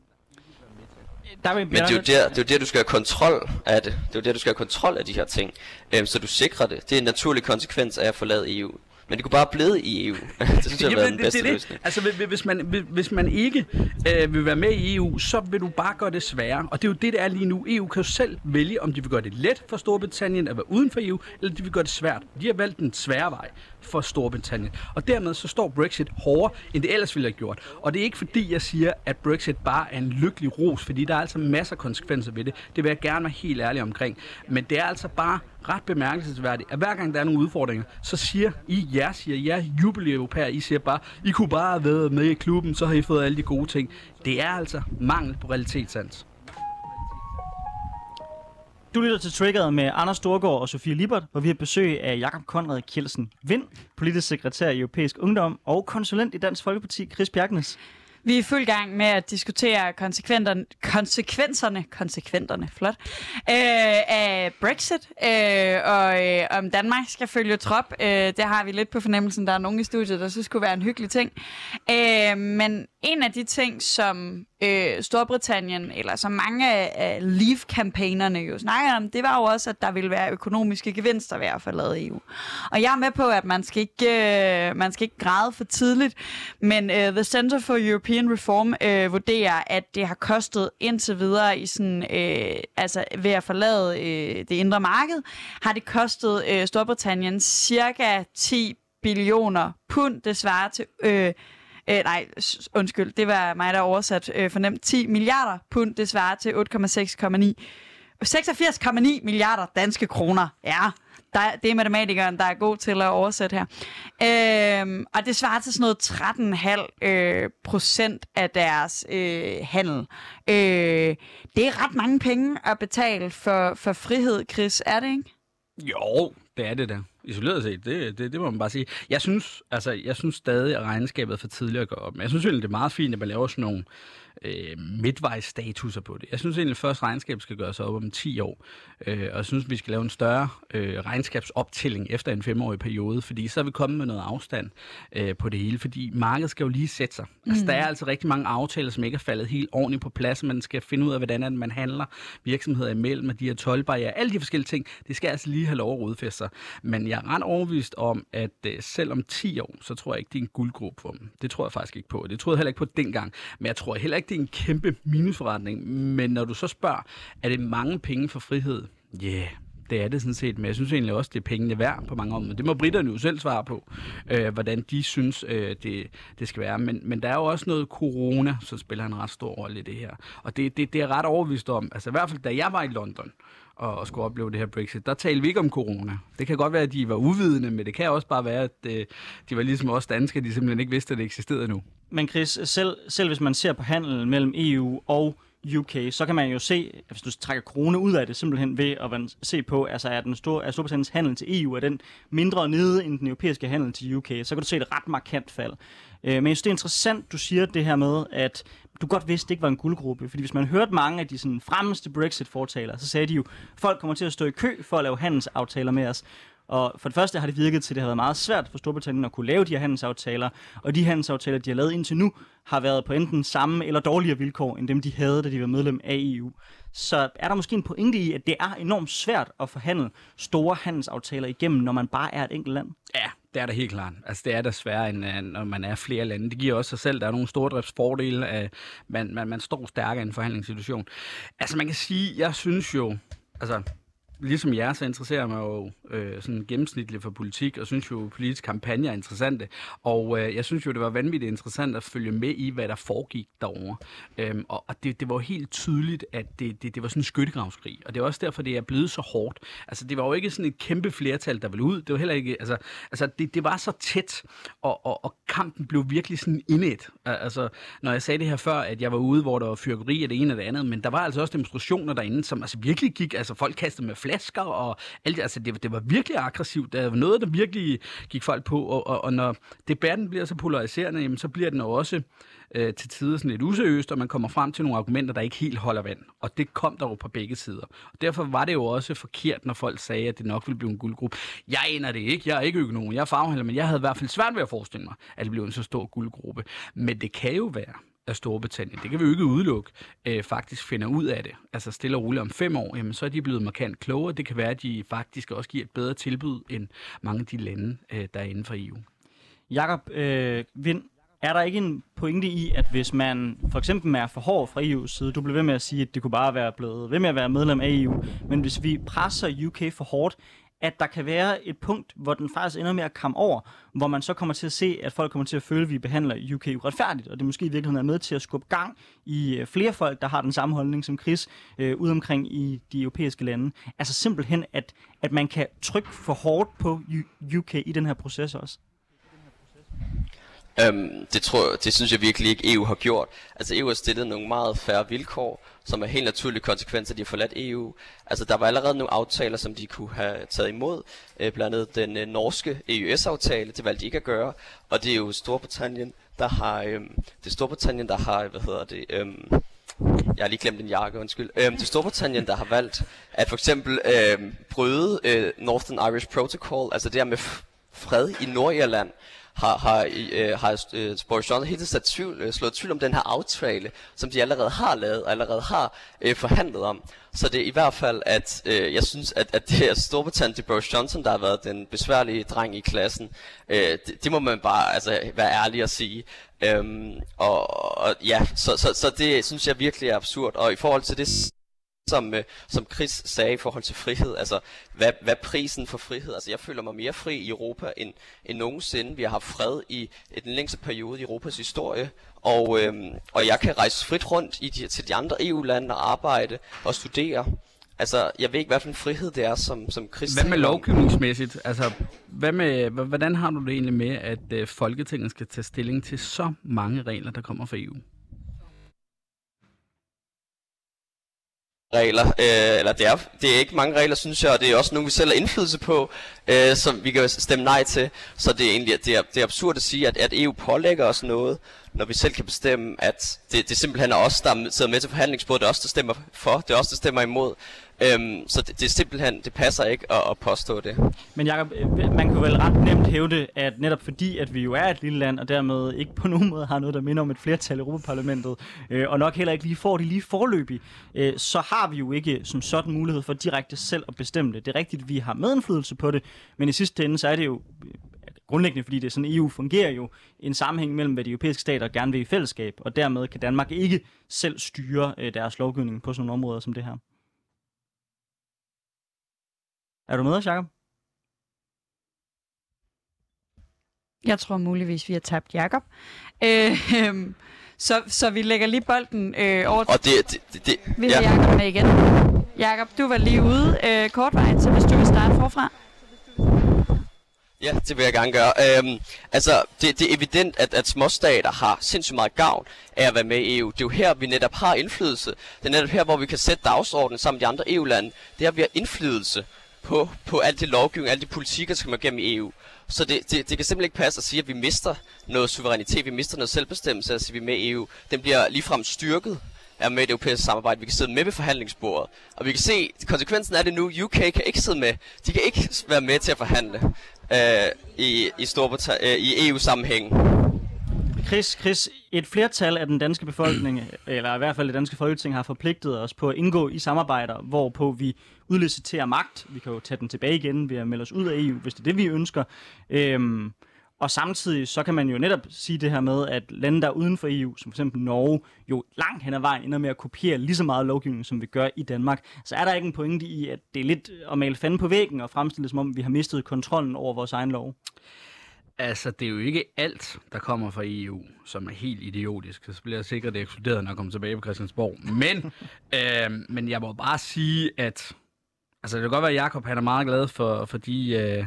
Der Men det er, jo der, det er jo der, du skal have kontrol af det. Det er jo der, du skal have kontrol af de her ting, øhm, så du sikrer det. Det er en naturlig konsekvens af at forlade E U. Men det kunne bare blive i E U. Det synes jeg har været den bedste løsning. Altså, hvis man, hvis man ikke øh, vil være med i E U, så vil du bare gøre det sværere. Og det er jo det, der er lige nu. E U kan jo selv vælge, om de vil gøre det let for Storbritannien at være uden for E U, eller de vil gøre det svært. De har valgt den svære vej for Storbritannien. Og dermed så står Brexit hårdere, end det ellers ville have gjort. Og det er ikke fordi, jeg siger, at Brexit bare er en lykkelig ros, fordi der er altså masser af konsekvenser ved det. Det vil jeg gerne være helt ærlig omkring. Men det er altså bare ret bemærkelsesværdigt, at hver gang der er nogle udfordringer, så siger I, jer siger, jer jubel-europæer, I siger bare, I kunne bare have været med i klubben, så har I fået alle de gode ting. Det er altså mangel på realitetssans. Du lytter til Triggered med Anders Stokker og Sofie Lippert, hvor vi har besøg af Jakob Konrad Kjeldsen-Vind, politisk sekretær i Europæisk Ungdom og konsulent i Dansk Folkeparti, Chris Bjergnes. Vi er i fuld gang med at diskutere konsekvenserne, konsekvenserne, konsekventerne, flot, øh, af Brexit, øh, og øh, om Danmark skal følge trop. Øh, det har vi lidt på fornemmelsen, der er nogen i studiet, der synes kunne være en hyggelig ting. Øh, men en af de ting, som øh, Storbritannien, eller som mange af Leave-kampagnerne jo snakker om, det var jo også, at der ville være økonomiske gevinster ved at forlade E U. Og jeg er med på, at man skal ikke, øh, man skal ikke græde for tidligt, men øh, The Center for European Reform øh, vurderer, at det har kostet indtil videre i sådan, øh, altså ved at forlade øh, det indre marked, har det kostet øh, Storbritannien cirka ti billioner pund. Det svarer til, øh, øh, nej, undskyld, det var mig, der oversat øh, for nemt, ti milliarder pund. Det svarer til otte komma seksogfirs komma ni milliarder danske kroner. Ja, Der, det er matematikeren, der er god til at oversætte her. Øhm, og det svarer til sådan noget tretten komma fem øh, procent af deres øh, handel. Øh, det er ret mange penge at betale for, for frihed, Chris. Er det ikke? Jo, det er det da. Isoleret set, det, det, det må man bare sige. Jeg synes, altså, jeg synes stadig, at regnskabet er for tidligt at gå op. Men jeg synes egentlig, det er meget fint, at man laver sådan nogle øh, midtvejsstatuser på det. Jeg synes egentlig, at først regnskab skal gøres op om ti år. Øh, og jeg synes, vi skal lave en større øh, regnskabsoptælling efter en femårig periode, fordi så er vi kommet med noget afstand øh, på det hele, fordi markedet skal jo lige sætte sig. Mm. Altså, der er altså rigtig mange aftaler, som ikke er faldet helt ordentligt på plads. Man skal finde ud af, hvordan man handler virksomheder imellem, og de her toldbarrierer, alle de forskellige ting. Det skal altså lige have lov at rodfæste sig. Men jeg er ret overbevist om, at øh, selv om ti år, så tror jeg ikke, det er en guldgruppe for dem. Det tror jeg faktisk ikke på. Det troede jeg heller ikke på dengang. Men jeg tror heller ikke, det er en kæmpe minusforretning. Men når du så spørger, er det mange penge for frihed? Ja, yeah, det er det sådan set. Men jeg synes egentlig også, det er pengene værd på mange områder. Det må britterne jo selv svare på, øh, hvordan de synes, øh, det, det skal være. Men, men der er jo også noget corona, som spiller en ret stor rolle i det her. Og det, det, det er ret overbevist om. Altså i hvert fald, da jeg var i London og skulle opleve det her Brexit, der talte vi ikke om corona. Det kan godt være, at de var uvidende, men det kan også bare være, at de var ligesom os danskere, de simpelthen ikke vidste, at det eksisterede nu. Men Chris, selv, selv hvis man ser på handelen mellem E U og U K, så kan man jo se, hvis du trækker corona ud af det, simpelthen ved at se på, altså er den store, er Storbritanniens handel til E U, er den mindre nede end den europæiske handel til U K, så kan du se et ret markant fald. Øh, men jeg synes, det er interessant, du siger det her med, at du godt vidste, det ikke var en guldgruppe, fordi hvis man hørte mange af de sådan, fremmeste Brexit-fortalere, så sagde de jo, folk kommer til at stå i kø for at lave handelsaftaler med os. Og for det første har det virket til, at det har været meget svært for Storbritannien at kunne lave de her handelsaftaler, og de handelsaftaler, de har lavet indtil nu, har været på enten samme eller dårligere vilkår, end dem de havde, da de var medlem af E U. Så er der måske en pointe i, at det er enormt svært at forhandle store handelsaftaler igennem, når man bare er et enkelt land? Ja, det er da helt klart. Altså det er da sværere, end når man er flere lande. Det giver også sig selv, der er nogle stordriftsfordele, at man, man, man står stærkere i en forhandlingssituation. Altså man kan sige, jeg synes jo, altså... Ligesom jer, så interesserer mig jo øh, sådan gennemsnitligt for politik, og synes jo, politisk kampagne er interessante. Og øh, jeg synes jo, det var vanvittigt interessant at følge med i, hvad der foregik derovre. Øhm, og og det, det var helt tydeligt, at det, det, det var sådan en skyttegravskrig. Og det er også derfor, det er blevet så hårdt. Altså, det var jo ikke sådan et kæmpe flertal, der ville ud. Det var heller ikke... Altså, altså det, det var så tæt, og, og, og kampen blev virkelig sådan indet. Altså, når jeg sagde det her før, at jeg var ude, hvor der var fyrkeri af det ene og det andet, men der var altså også demonstrationer derinde, som altså virkelig gik... Altså, folk kastede med flasker og alt, altså det, det var virkelig aggressivt. Der var noget, der virkelig gik folk på, og, og, og når debatten bliver så polariserende, jamen, så bliver den også øh, til tider sådan lidt useriøst, og man kommer frem til nogle argumenter, der ikke helt holder vand. Og det kom der jo på begge sider. Og derfor var det jo også forkert, når folk sagde, at det nok ville blive en guldgruppe. Jeg aner det ikke. Jeg er ikke økonom. Jeg er faghandler, men jeg havde i hvert fald svært ved at forestille mig, at det blev en så stor guldgruppe. Men det kan jo være af Storbritannien. Det kan vi jo ikke udelukke, øh, faktisk finder ud af det. Altså stille og roligt om fem år, jamen så er de blevet markant klogere. Det kan være, at de faktisk også giver et bedre tilbud end mange af de lande, øh, der er inden for E U. Jakob øh, Vind, er der ikke en pointe i, at hvis man for eksempel er for hård fra E U's side, du blev ved med at sige, at det kunne bare være blevet ved med at være medlem af E U, men hvis vi presser U K for hårdt, at der kan være et punkt, hvor den faktisk ender med at komme over, hvor man så kommer til at se, at folk kommer til at føle, at vi behandler U K uretfærdigt, og det måske i virkeligheden er med til at skubbe gang i flere folk, der har den samme holdning som Chris, øh, ude omkring i de europæiske lande. Altså simpelthen, at, at man kan trykke for hårdt på U K i den her proces også. Øhm, det, tror, det synes jeg virkelig ikke, E U har gjort. Altså E U har stillet nogle meget færre vilkår, som er helt naturlige konsekvenser, de har forladt E U. Altså der var allerede nogle aftaler, som de kunne have taget imod. Øh, blandt andet den øh, norske E U S-aftale, det valgte de ikke at gøre. Og det er jo Storbritannien, der har... Øhm, det er Storbritannien, der har... Hvad hedder det... Øhm, jeg har lige glemt en jakke, undskyld. Øhm, det er Storbritannien, der har valgt at for eksempel øhm, bryde øh, Northern Irish Protocol, altså det her med f- fred i Nordirland. har, har, øh, har øh, Boris Johnson hele tiden tvivl, øh, slået tvivl om den her aftale, som de allerede har lavet og allerede har øh, forhandlet om. Så det er i hvert fald, at øh, jeg synes, at, at det her Storbritannien, det Boris Johnson, der har været den besværlige dreng i klassen, øh, det, det må man bare altså, være ærlig at sige. Øhm, og, og ja, så, så, så det synes jeg virkelig er absurd. Og i forhold til det... Som, øh, som Chris sagde i forhold til frihed, altså hvad, hvad prisen for frihed, altså jeg føler mig mere fri i Europa end, end nogensinde. Vi har haft fred i, i den længste periode i Europas historie, og, øh, og jeg kan rejse frit rundt i de, til de andre E U-lande og arbejde og studere. Altså, jeg ved ikke, hvad for en frihed det er, som, som Chris... Hvad med lovgivningsmæssigt? Altså, hvad med, hvordan har du det egentlig med, at øh, Folketinget skal tage stilling til så mange regler, der kommer fra E U? Regler, øh, eller det er, det er ikke mange regler, synes jeg, og det er også nogle, vi selv har indflydelse på, øh, som vi kan stemme nej til. Så det er egentlig det er, det er absurd at sige, at, at E U pålægger os noget, når vi selv kan bestemme, at det, det simpelthen er os, der sidder med til forhandlingsbordet, det er os, der stemmer for, det er os, der stemmer imod. Øhm, så det, det simpelthen, det passer ikke at, at påstå det. Men Jacob, man kan vel ret nemt hævde, at netop fordi, at vi jo er et lille land, og dermed ikke på nogen måde har noget, der minder om et flertal i Europaparlamentet, øh, og nok heller ikke lige får det lige forløbig, øh, så har vi jo ikke som sådan mulighed for direkte selv at bestemme det. Det er rigtigt, at vi har medindflydelse på det, men i sidste ende, så er det jo... grundlæggende, fordi det er sådan, E U fungerer jo en sammenhæng mellem, hvad de europæiske stater gerne vil i fællesskab, og dermed kan Danmark ikke selv styre øh, deres lovgivning på sådan nogle områder som det her. Er du med os, Jacob? Jeg tror muligvis, vi har tabt Jacob. Øh, øh, så, så vi lægger lige bolden øh, over til... Det, det, det, det, vi har ja. Jacob med igen. Jacob, du var lige ude øh, kortvejen, så hvis du vil starte forfra. Ja, det vil jeg gerne gøre. Øhm, altså, det, det er evident, at, at småstater har sindssygt meget gavn af at være med i E U. Det er jo her, vi netop har indflydelse. Det er netop her, hvor vi kan sætte dagsordenen sammen med de andre E U-lande. Det er her, vi har indflydelse på, på alt det lovgivning, alle de politikker, som kommer igennem i E U. Så det, det, det kan simpelthen ikke passe at sige, at vi mister noget suverænitet, vi mister noget selvbestemmelse, at sige, at vi er med i E U. Den bliver ligefrem styrket af med det europæiske samarbejde. Vi kan sidde med ved forhandlingsbordet. Og vi kan se, konsekvensen af det nu, U K kan ikke sidde med. De kan ikke være med til at forhandle. Øh, i, i, Storbritannien, øh, i E U-sammenhæng. Chris, Chris, et flertal af den danske befolkning, eller i hvert fald det danske folketing, har forpligtet os på at indgå i samarbejder, hvorpå vi udliciterer magt. Vi kan jo tage den tilbage igen ved at melde os ud af E U, hvis det er det, vi ønsker. Øhm, og samtidig så kan man jo netop sige det her med, at lande, der er uden for E U, som for eksempel Norge, jo langt hen ad vejen ender med at kopiere lige så meget lovgivning, som vi gør i Danmark. Så er der ikke en pointe i, at det er lidt at male fanden på væggen og fremstille det, som om vi har mistet kontrollen over vores egen lov? Altså, det er jo ikke alt, der kommer fra E U, som er helt idiotisk. Så bliver jeg sikkert eksploderet, når jeg kommer tilbage på Christiansborg. Men, øh, men jeg må bare sige, at altså, det kan godt være, at Jacob han er meget glad for, for de, øh,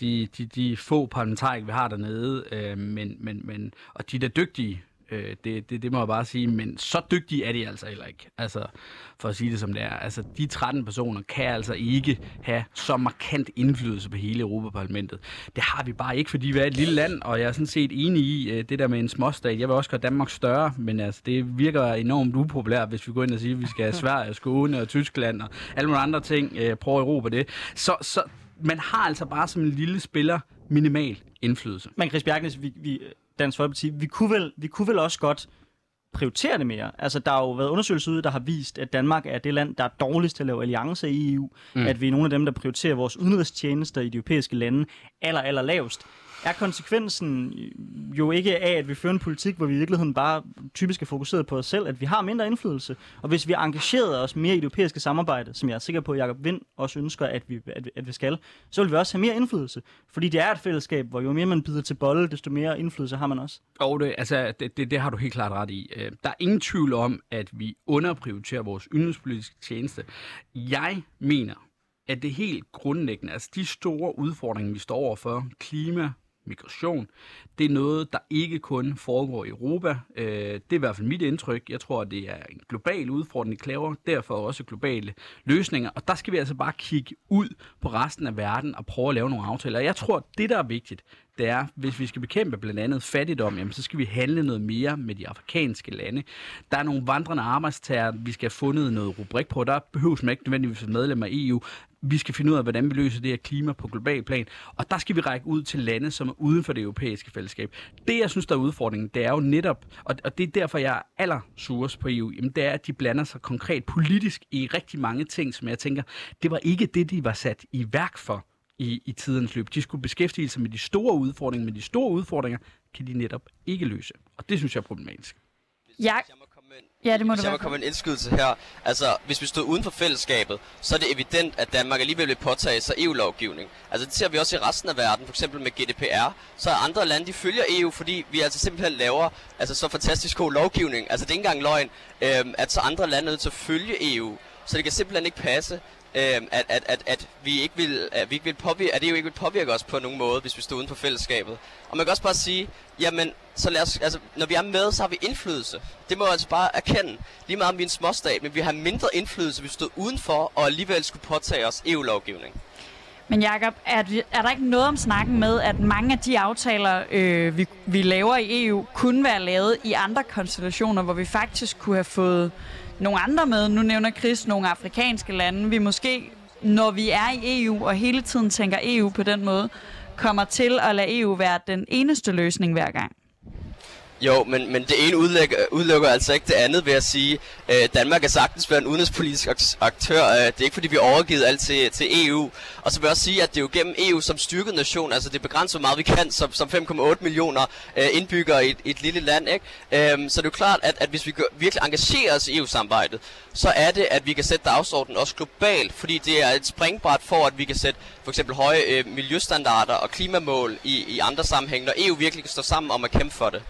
de, de, de få parlamentarikere, vi har dernede. Øh, men, men, men, og de der dygtige, øh, det, det, det må jeg bare sige, men så dygtige er de altså heller ikke. Altså, for at sige det som det er. Altså, de tretten personer kan altså ikke have så markant indflydelse på hele Europaparlamentet. Det har vi bare ikke, fordi vi er et lille land, og jeg er sådan set enig i øh, det der med en småstat. Jeg vil også gøre Danmark større, men altså, det virker enormt upopulært, hvis vi går ind og siger, at vi skal have Sverige, Skåne og Tyskland og alle mulige andre ting. Øh, prøv Europa det. Så, så man har altså bare som en lille spiller minimal indflydelse. Men Chris Bjergnes, vi, vi Dansk Folkeparti, vi kunne vel, vi kunne vel også godt prioritere det mere. Altså, der har jo været undersøgelser ude, der har vist, at Danmark er det land, der er dårligst til at lave alliancer i E U. Mm. At vi er nogle af dem, der prioriterer vores udenrigstjenester i de europæiske lande aller, aller lavest. Er konsekvensen jo ikke af, at vi fører en politik, hvor vi i virkeligheden bare typisk er fokuseret på os selv, at vi har mindre indflydelse? Og hvis vi engagerer os mere i det europæiske samarbejde, som jeg er sikker på, at Jacob Vind også ønsker, at vi, at, at vi skal, så vil vi også have mere indflydelse. Fordi det er et fællesskab, hvor jo mere man bider til bolle, desto mere indflydelse har man også. Og det, altså, det, det, det har du helt klart ret i. Der er ingen tvivl om, at vi underprioriterer vores udenrigspolitiske tjeneste. Jeg mener, at det er helt grundlæggende, altså de store udfordringer, vi står overfor, klima, migration. Det er noget, der ikke kun foregår i Europa. Det er i hvert fald mit indtryk. Jeg tror, det er en global udfordring, der kræver derfor også globale løsninger. Og der skal vi altså bare kigge ud på resten af verden og prøve at lave nogle aftaler. Jeg tror, det der er vigtigt, det er, hvis vi skal bekæmpe blandt andet fattigdom, jamen, så skal vi handle noget mere med de afrikanske lande. Der er nogle vandrende arbejdstagere, vi skal have fundet noget rubrik på. Der behøves man ikke nødvendigvis medlemmer af E U. Vi skal finde ud af, hvordan vi løser det her klima på global plan. Og der skal vi række ud til lande, som er uden for det europæiske fællesskab. Det, jeg synes, der er udfordringen, det er jo netop, og det er derfor, jeg er allersurest på E U, jamen, det er, at de blander sig konkret politisk i rigtig mange ting, som jeg tænker, det var ikke det, de var sat i værk for. I, i tidens løb. De skulle beskæftige sig med de store udfordringer, men de store udfordringer kan de netop ikke løse. Og det synes jeg er problematisk. Ja. Ja, det må hvis jeg må komme en indskydelse her, altså hvis vi stod uden for fællesskabet, så er det evident, at Danmark alligevel vil påtage sig E U-lovgivning. Altså det ser vi også i resten af verden, for eksempel med G D P R, så er andre lande, de følger E U, fordi vi altså simpelthen laver altså så fantastisk god lovgivning. Altså det er ikke engang løgn, øhm, at så andre lande er nødt til at følge E U, så det kan simpelthen ikke passe, Øhm, at, at, at, at vi ikke vil, at vi ikke vil påvirke, at det jo ikke vil påvirke os på nogen måde, hvis vi står uden for fællesskabet. Og man kan også bare sige, jamen, så lad os, altså, når vi er med, så har vi indflydelse. Det må vi altså bare erkende. Lige meget om vi er en småstat, men vi har mindre indflydelse, hvis vi stod udenfor og alligevel skulle påtage os E U-lovgivning. Men Jacob, er, er der ikke noget om snakken med, at mange af de aftaler, øh, vi, vi laver i E U, kunne være lavet i andre konstellationer, hvor vi faktisk kunne have fået nogle andre med? Nu nævner Chris nogle afrikanske lande. Vi måske, når vi er i E U og hele tiden tænker E U på den måde, kommer til at lade E U være den eneste løsning hver gang. Jo, men, men det ene udelukker, udelukker altså ikke det andet ved at sige, øh, Danmark er sagtens være en udenrigspolitisk aktør. Øh, det er ikke fordi, vi har overgivet alt til, til E U. Og så vil jeg også sige, at det er jo gennem E U som styrket nation, altså det er begrænset, hvor meget vi kan som, som fem komma otte millioner øh, indbyggere i et, et lille land, ikke? Øh, så det er jo klart, at, at hvis vi gør, virkelig engagerer os i E U-samarbejdet, så er det, at vi kan sætte dagsordenen også globalt, fordi det er et springbræt for, at vi kan sætte for eksempel høje øh, miljøstandarder og klimamål i, i andre sammenhæng, når E U virkelig kan stå sammen om at kæmpe for det.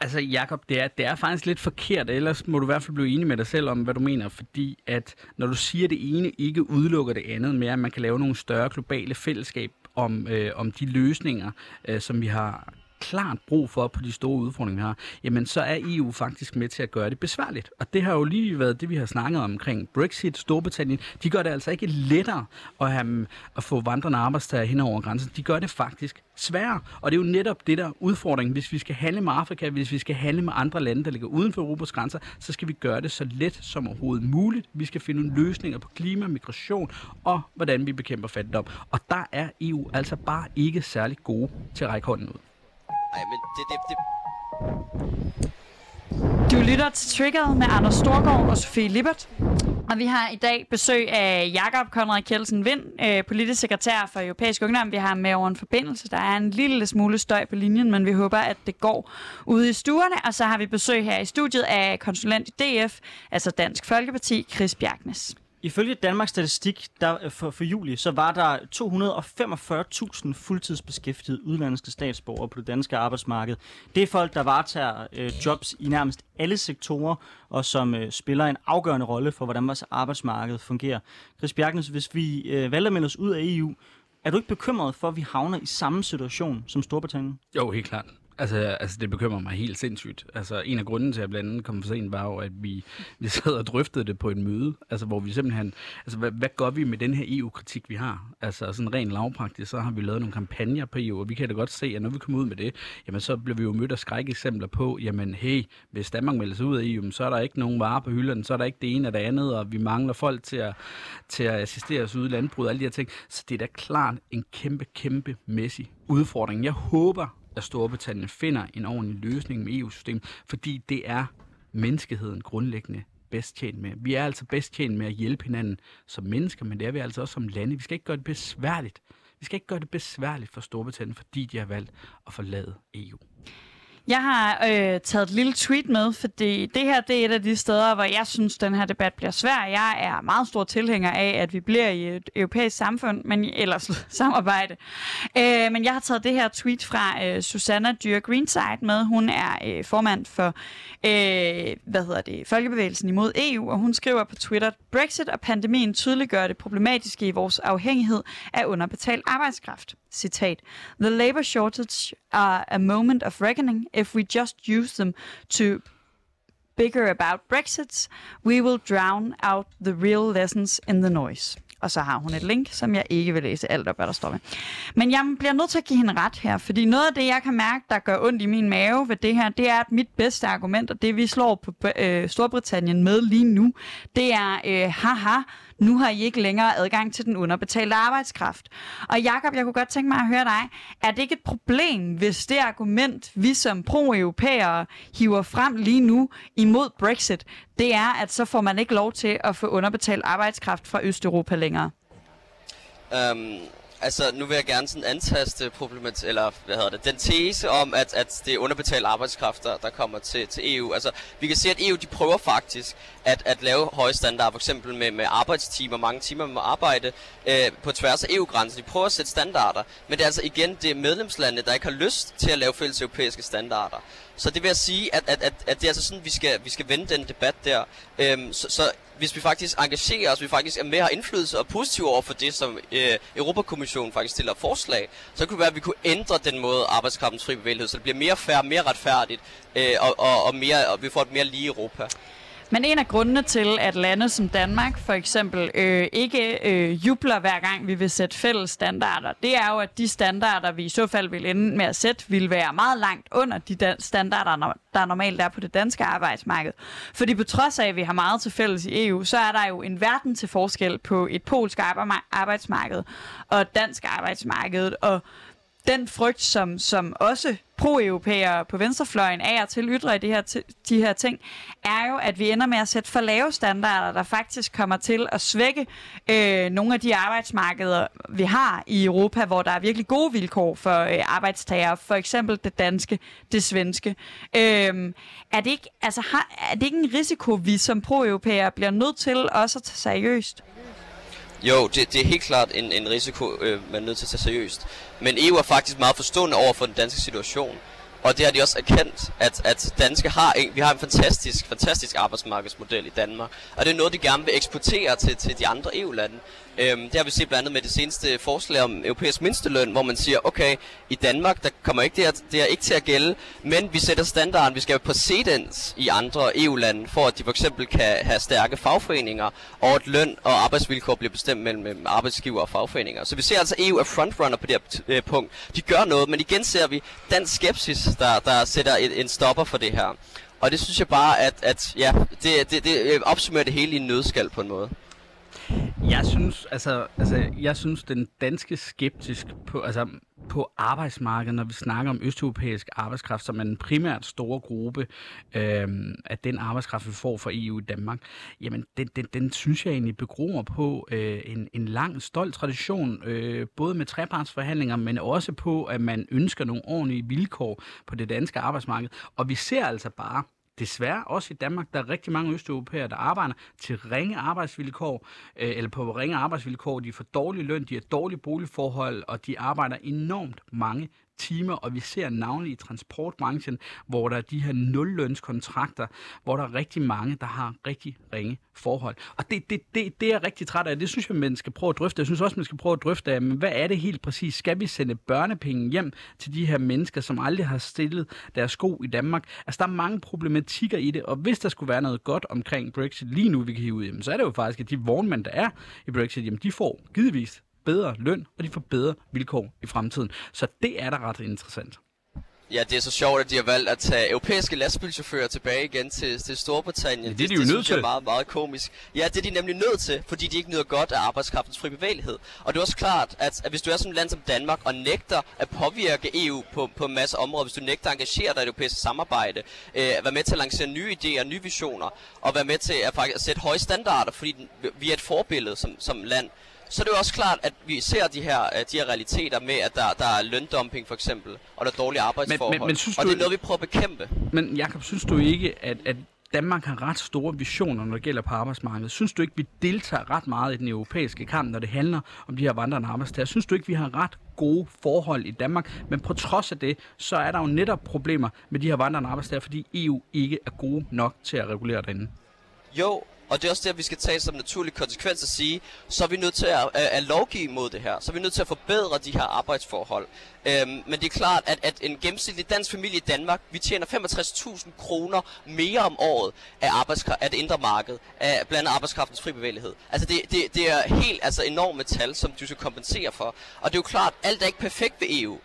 Altså Jacob, det er, det er faktisk lidt forkert, ellers må du i hvert fald blive enig med dig selv om, hvad du mener, fordi at når du siger, at det ene ikke udelukker det andet med, at man kan lave nogle større globale fællesskab, om, øh, om de løsninger, øh, som vi har klart brug for på de store udfordringer, vi har, jamen så er E U faktisk med til at gøre det besværligt. Og det har jo lige været det, vi har snakket om omkring Brexit, Storbritannien. De gør det altså ikke lettere at, have, at få vandrende arbejdstager hen over grænsen. De gør det faktisk sværere. Og det er jo netop det der udfordring. Hvis vi skal handle med Afrika, hvis vi skal handle med andre lande, der ligger uden for Europas grænser, så skal vi gøre det så let som overhovedet muligt. Vi skal finde løsninger på klima, migration og hvordan vi bekæmper fattigdom. Og der er E U altså bare ikke særlig gode til at række hånden ud. Nej, men det, det, det... Du lytter til Triggered med Anders Storgaard og Sofie Lippert. Og vi har i dag besøg af Jakob Konrad Kjeldsen-Vind, øh, politisk sekretær for Europæisk Ungdom. Vi har med over en forbindelse. Der er en lille smule støj på linjen, men vi håber, at det går ude i stuerne. Og så har vi besøg her i studiet af konsulent i D F, altså Dansk Folkeparti, Chris Bjergnes. Ifølge Danmarks Statistik der, for, for juli, så var der to hundrede og femogfyrre tusind fuldtidsbeskæftigede udenlandske statsborgere på det danske arbejdsmarked. Det er folk, der varetager øh, jobs i nærmest alle sektorer, og som øh, spiller en afgørende rolle for, hvordan vores arbejdsmarked fungerer. Chris Bjergnes, hvis vi øh, valgte at melde os ud af E U, er du ikke bekymret for, at vi havner i samme situation som Storbritannien? Jo, helt klart. Altså, altså, det bekymrer mig helt sindssygt. Altså, en af grunden til, at jeg blandt andet kom for sent, var jo, at vi, vi sad og drøftede det på et møde, altså, hvor vi simpelthen... Altså, hvad, hvad gør vi med den her E U-kritik, vi har? Altså, sådan rent lavpraktisk, så har vi lavet nogle kampagner på E U, og vi kan da godt se, at når vi kommer ud med det, jamen, så bliver vi jo mødt af skrækeksempler på, jamen, hey, hvis Danmark melder sig ud af E U, så er der ikke nogen varer på hylderne, så er der ikke det ene og det andet, og vi mangler folk til at, til at assistere os ude i landbrug og alle de her ting. Så det er da klart en kæmpe, kæmpe mæssig udfordring. Jeg håber, at Storbritannien finder en ordentlig løsning med E U-systemet, fordi det er menneskeheden grundlæggende bedst tjent med. Vi er altså bedst tjent med at hjælpe hinanden som mennesker, men det er vi altså også som lande. Vi skal ikke gøre det besværligt. Vi skal ikke gøre det besværligt for Storbritannien, fordi de har valgt at forlade E U. Jeg har øh, taget et lille tweet med, fordi det her det er et af de steder, hvor jeg synes, den her debat bliver svær. Jeg er meget stor tilhænger af, at vi bliver i et europæisk samfund, men ellers samarbejde. Øh, men jeg har taget det her tweet fra øh, Susanna Dyr-Greenside med. Hun er øh, formand for øh, hvad hedder det, Folkebevægelsen imod E U, og hun skriver på Twitter, Brexit og pandemien tydeliggør det problematiske i vores afhængighed af underbetalt arbejdskraft. Citat, the labor shortage are a moment of reckoning. If we just use them to bicker about Brexit, we will drown out the real lessons in the noise. Og så har hun et link, som jeg ikke vil læse alt op, hvad der står med. Men jeg bliver nødt til at give hende ret her, fordi noget af det, jeg kan mærke, der gør ondt i min mave ved det her, det er, at mit bedste argument, og det vi slår på øh, Storbritannien med lige nu, det er, øh, haha, nu har I ikke længere adgang til den underbetalte arbejdskraft. Og Jakob, jeg kunne godt tænke mig at høre dig, er det ikke et problem, hvis det argument, vi som pro-europæere hiver frem lige nu imod Brexit, det er, at så får man ikke lov til at få underbetalt arbejdskraft fra Østeuropa længere? Um, altså, nu vil jeg gerne sådan antaste problemet, eller hvad hedder det, den tese om, at, at det er underbetalt arbejdskraft, der, der kommer til, til E U. Altså, vi kan se, at E U de prøver faktisk at, at lave høje standarder, for eksempel med, med arbejdstimer, mange timer med arbejde øh, på tværs af E U-grænsen. De prøver at sætte standarder, men det er altså igen det medlemslandene, der ikke har lyst til at lave fælles europæiske standarder. Så det vil jeg sige, at, at, at, at det er altså sådan, vi skal, vi skal vende den debat der. Øhm, så, så hvis vi faktisk engagerer os, vi faktisk er med, har indflydelse og positiv over for det, som øh, Europakommissionen faktisk stiller forslag, så kunne det være, at vi kunne ændre den måde arbejdskraftens fri bevægelighed, så det bliver mere fair, mere retfærdigt, øh, og, og, og, mere, og vi får et mere lige Europa. Men en af grundene til, at lande som Danmark for eksempel øh, ikke øh, jubler hver gang vi vil sætte fælles standarder, det er jo, at de standarder, vi i så fald vil ende med at sætte, vil være meget langt under de dan- standarder, der normalt er på det danske arbejdsmarked. Fordi på trods af, at vi har meget til fælles i E U, så er der jo en verden til forskel på et polsk arbejdsmarked og et dansk arbejdsmarked, og den frygt, som, som også pro-europæere på venstrefløjen af og til ytrer i de her, t- de her ting, er jo, at vi ender med at sætte for lave standarder, der faktisk kommer til at svække øh, nogle af de arbejdsmarkeder, vi har i Europa, hvor der er virkelig gode vilkår for øh, arbejdstagere, for eksempel det danske, det svenske. Øh, er, det ikke, altså, har, er det ikke en risiko, vi som pro-europæere bliver nødt til også at tage seriøst? Jo, det, det er helt klart en, en risiko, øh, man er nødt til at tage seriøst. Men E U er faktisk meget forstående over for den danske situation. Og det har de også erkendt, at, at danske har en, vi har en fantastisk, fantastisk arbejdsmarkedsmodel i Danmark. Og det er noget, de gerne vil eksportere til, til de andre E U-lande. Øhm, det har vi set blandt andet med det seneste forslag om europæisk mindsteløn, hvor man siger, okay, i Danmark, der kommer ikke det her, det her ikke til at gælde, men vi sætter standarden, vi skal have præcedens i andre E U-lande, for at de for eksempel kan have stærke fagforeninger, og at løn og arbejdsvilkår bliver bestemt mellem arbejdsgiver og fagforeninger. Så vi ser altså, E U er frontrunner på det her øh, punkt. De gør noget, men igen ser vi dansk skepsis, der, der sætter en, en stopper for det her. Og det synes jeg bare, at, at ja, det, det, det opsummerer det hele i en nødskal på en måde. Jeg synes, altså, altså, jeg synes den danske skeptisk på, altså, på arbejdsmarkedet, når vi snakker om østeuropæisk arbejdskraft, som er den primært store gruppe øh, af den arbejdskraft, vi får fra E U i Danmark, jamen den, den, den synes jeg egentlig begror på øh, en, en lang, stolt tradition, øh, både med trepartsforhandlinger, men også på, at man ønsker nogle ordentlige vilkår på det danske arbejdsmarked. Og vi ser altså bare, desværre også i Danmark, der er rigtig mange østeuropæere, der arbejder til ringe arbejdsvilkår, øh, eller på ringe arbejdsvilkår, de får dårlig løn, de har dårlige boligforhold, og de arbejder enormt mange timer, og vi ser navnlig i transportbranchen, hvor der er de her nullønskontrakter, hvor der er rigtig mange, der har rigtig ringe forhold. Og det, det, det, det er jeg rigtig træt af. Det synes jeg, man skal prøve at drøfte. Jeg synes også, man skal prøve at drøfte af, hvad er det helt præcis? Skal vi sende børnepenge hjem til de her mennesker, som aldrig har stillet deres sko i Danmark? Altså, der er mange problematikker i det, og hvis der skulle være noget godt omkring Brexit lige nu, vi kan hive ud, jamen, så er det jo faktisk, at de vognmænd, der er i Brexit, jamen, de får givetvis bedre løn, og de får bedre vilkår i fremtiden. Så det er da ret interessant. Ja, det er så sjovt, at de har valgt at tage europæiske lastbilchauffører tilbage igen til, til Storbritannien. Ja, det er de jo det, nødt til. Det er meget, meget komisk. Ja, det er de nemlig nødt til, fordi de ikke nyder godt af arbejdskraftens fri bevægelighed. Og det er også klart, at, at hvis du er sådan et land som Danmark og nægter at påvirke E U på, på en masse områder, hvis du nægter at engagere dig i europæisk samarbejde, øh, være med til at lancere nye idéer, nye visioner, og være med til at, faktisk, at sætte høje standarder, fordi den, vi er et forbillede som, som land, så det er også klart, at vi ser de her, de her realiteter med, at der, der er løndumping for eksempel, og der er dårlige arbejdsforhold, men, men, men synes og du, det er noget, vi prøver at bekæmpe. Men Jakob, synes du ikke, at, at Danmark har ret store visioner, når det gælder på arbejdsmarkedet? Synes du ikke, vi deltager ret meget i den europæiske kamp, når det handler om de her vandrende arbejdstager? Synes du ikke, vi har ret gode forhold i Danmark? Men på trods af det, så er der jo netop problemer med de her vandrende arbejdstager, fordi E U ikke er gode nok til at regulere derinde. Jo, og det er også det, at vi skal tage som naturlig konsekvens at sige, så er vi nødt til at, at, at lovgive mod det her. Så er vi nødt til at forbedre de her arbejdsforhold. Øhm, men det er klart, at, at en gennemsnitlig dansk familie i Danmark, vi tjener femogtres tusind kroner mere om året af, af det indre marked, af blandt andet arbejdskraftens fri bevægelighed. Altså det, det, det er helt altså enorme tal, som du skal kompensere for. Og det er jo klart, at alt er ikke perfekt ved E U.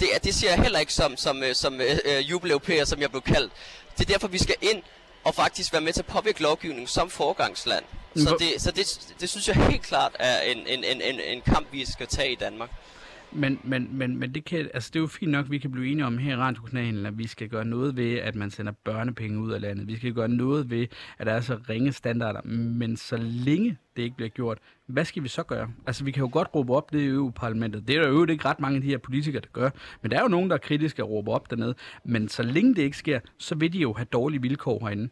Det, det siger jeg heller ikke som, som, som øh, jubeleuropæer, som jeg blev kaldt. Det er derfor, vi skal ind og faktisk være med til at påvirke lovgivningen som foregangsland. Så, det, så det, det synes jeg helt klart er en, en, en, en kamp, vi skal tage i Danmark. Men, men, men, men det, kan, altså det er jo fint nok, vi kan blive enige om her i radiokanalen, at vi skal gøre noget ved, at man sender børnepenge ud af landet. Vi skal gøre noget ved, at der er så ringe standarder. Men så længe det ikke bliver gjort, hvad skal vi så gøre? Altså, vi kan jo godt råbe op det i E U-parlamentet. Det er der jo ikke ret mange af de her politikere, der gør. Men der er jo nogen, der er kritiske og råber op dernede. Men så længe det ikke sker, så vil de jo have dårlige vilkår herinde.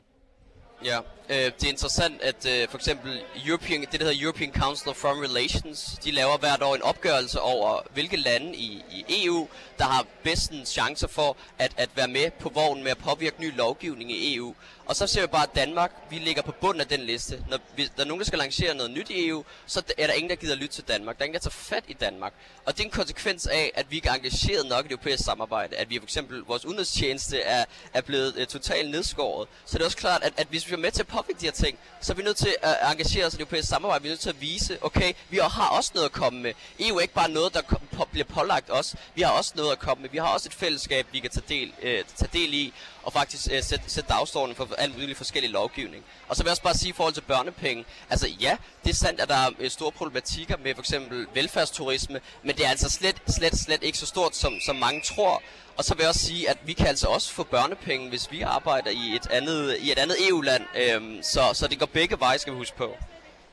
Ja, øh, det er interessant, at øh, for eksempel European, det der hedder European Council of Foreign Relations, de laver hvert år en opgørelse over, hvilke lande i, i E U, der har bedstens chancer for at, at være med på vognen med at påvirke ny lovgivning i E U. Og så ser vi bare, at Danmark, vi ligger på bunden af den liste. Når vi, der er nogen, der skal lancere noget nyt i E U, så er der ingen, der gider lytte til Danmark. Der er ingen, der tager fat i Danmark. Og det er en konsekvens af, at vi ikke er engageret nok i det europæiske samarbejde. At vi for eksempel, vores udenrigstjeneste er, er blevet uh, totalt nedskåret. Så det er også klart, at, at hvis vi er med til at påvirke de her ting, så er vi nødt til at engagere os i det europæiske samarbejde. Vi er nødt til at vise, okay, vi har også noget at komme med. E U er ikke bare noget, der kom, på, bliver pålagt os. Vi har også noget at komme med. Vi har også et fællesskab, vi kan tage del, øh, tage del i. Og faktisk øh, sætte sæt dagsordenen for alle mulige forskellige lovgivning. Og så vil jeg også bare sige i forhold til børnepenge, altså ja, det er sandt, at der er øh, store problematikker med for eksempel velfærdsturisme, men det er altså slet, slet, slet ikke så stort, som, som mange tror. Og så vil jeg også sige, at vi kan altså også få børnepenge, hvis vi arbejder i et andet, i et andet E U-land, øhm, så, så det går begge veje, skal vi huske på.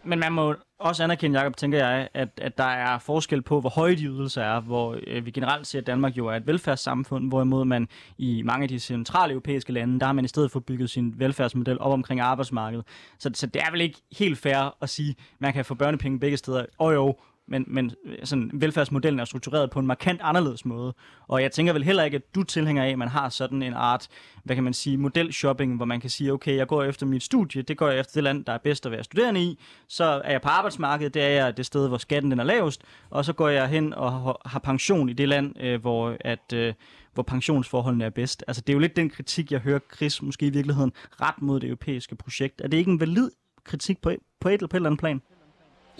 Men man må også anerkende, Jacob, tænker jeg, at, at der er forskel på, hvor høje de ydelser er, hvor øh, vi generelt ser, at Danmark jo er et velfærdssamfund, hvorimod man i mange af de centrale europæiske lande, der har man i stedet for bygget sin velfærdsmodel op omkring arbejdsmarkedet. Så, så det er vel ikke helt fair at sige, at man kan få børnepenge begge steder. Og jo, men, men sådan, velfærdsmodellen er struktureret på en markant anderledes måde. Og jeg tænker vel heller ikke, at du tilhænger af, at man har sådan en art, hvad kan man sige, modelshopping, hvor man kan sige, okay, jeg går efter mit studie, det går jeg efter det land, der er bedst at være studerende i, så er jeg på arbejdsmarkedet, det er jeg det sted, hvor skatten den er lavest, og så går jeg hen og har pension i det land, øh, hvor at... Øh, hvor pensionsforholdene er bedst. Altså, det er jo lidt den kritik, jeg hører Chris måske i virkeligheden ret mod det europæiske projekt. Er det ikke en valid kritik på et, på et eller andet plan?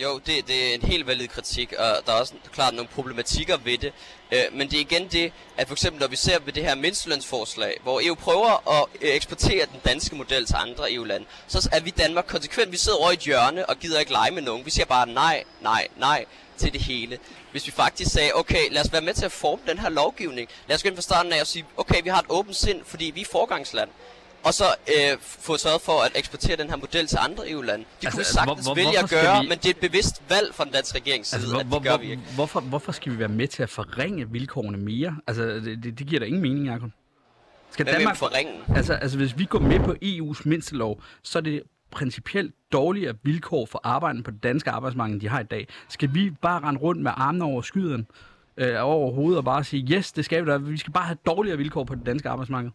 Jo, det, det er en helt valid kritik, og der er også klart nogle problematikker ved det. Øh, men det er igen det, at for eksempel når vi ser ved det her mindstelønsforslag, hvor E U prøver at eksportere den danske model til andre E U-lande, så er vi i Danmark konsekvent, vi sidder over i et hjørne og gider ikke lege med nogen. Vi siger bare nej, nej, nej til det hele. Hvis vi faktisk sagde, okay, lad os være med til at forme den her lovgivning. Lad os gå ind fra starten af og sige, okay, vi har et åbent sind, fordi vi er forgangsland. Og så øh, få sørget for at eksportere den her model til andre E U-lande. Det altså, kunne vi sagtens hvor, hvor, vælge at gøre, vi... men det er et bevidst valg fra den danske regerings side, altså, hvor, at det gør hvor, vi ikke. Hvorfor, hvorfor skal vi være med til at forringe vilkårene mere? Altså, det, det, det giver da ingen mening, Jacob. Skal Hvad Danmark forringe? Altså, altså, hvis vi går med på E U's mindstelov, så er det principielt dårligere vilkår for arbejderne på det danske arbejdsmarked, end de har i dag. Skal vi bare rende rundt med armene over skyden øh, over hovedet og bare sige, yes, det skal vi da. Vi skal bare have dårligere vilkår på det danske arbejdsmarked.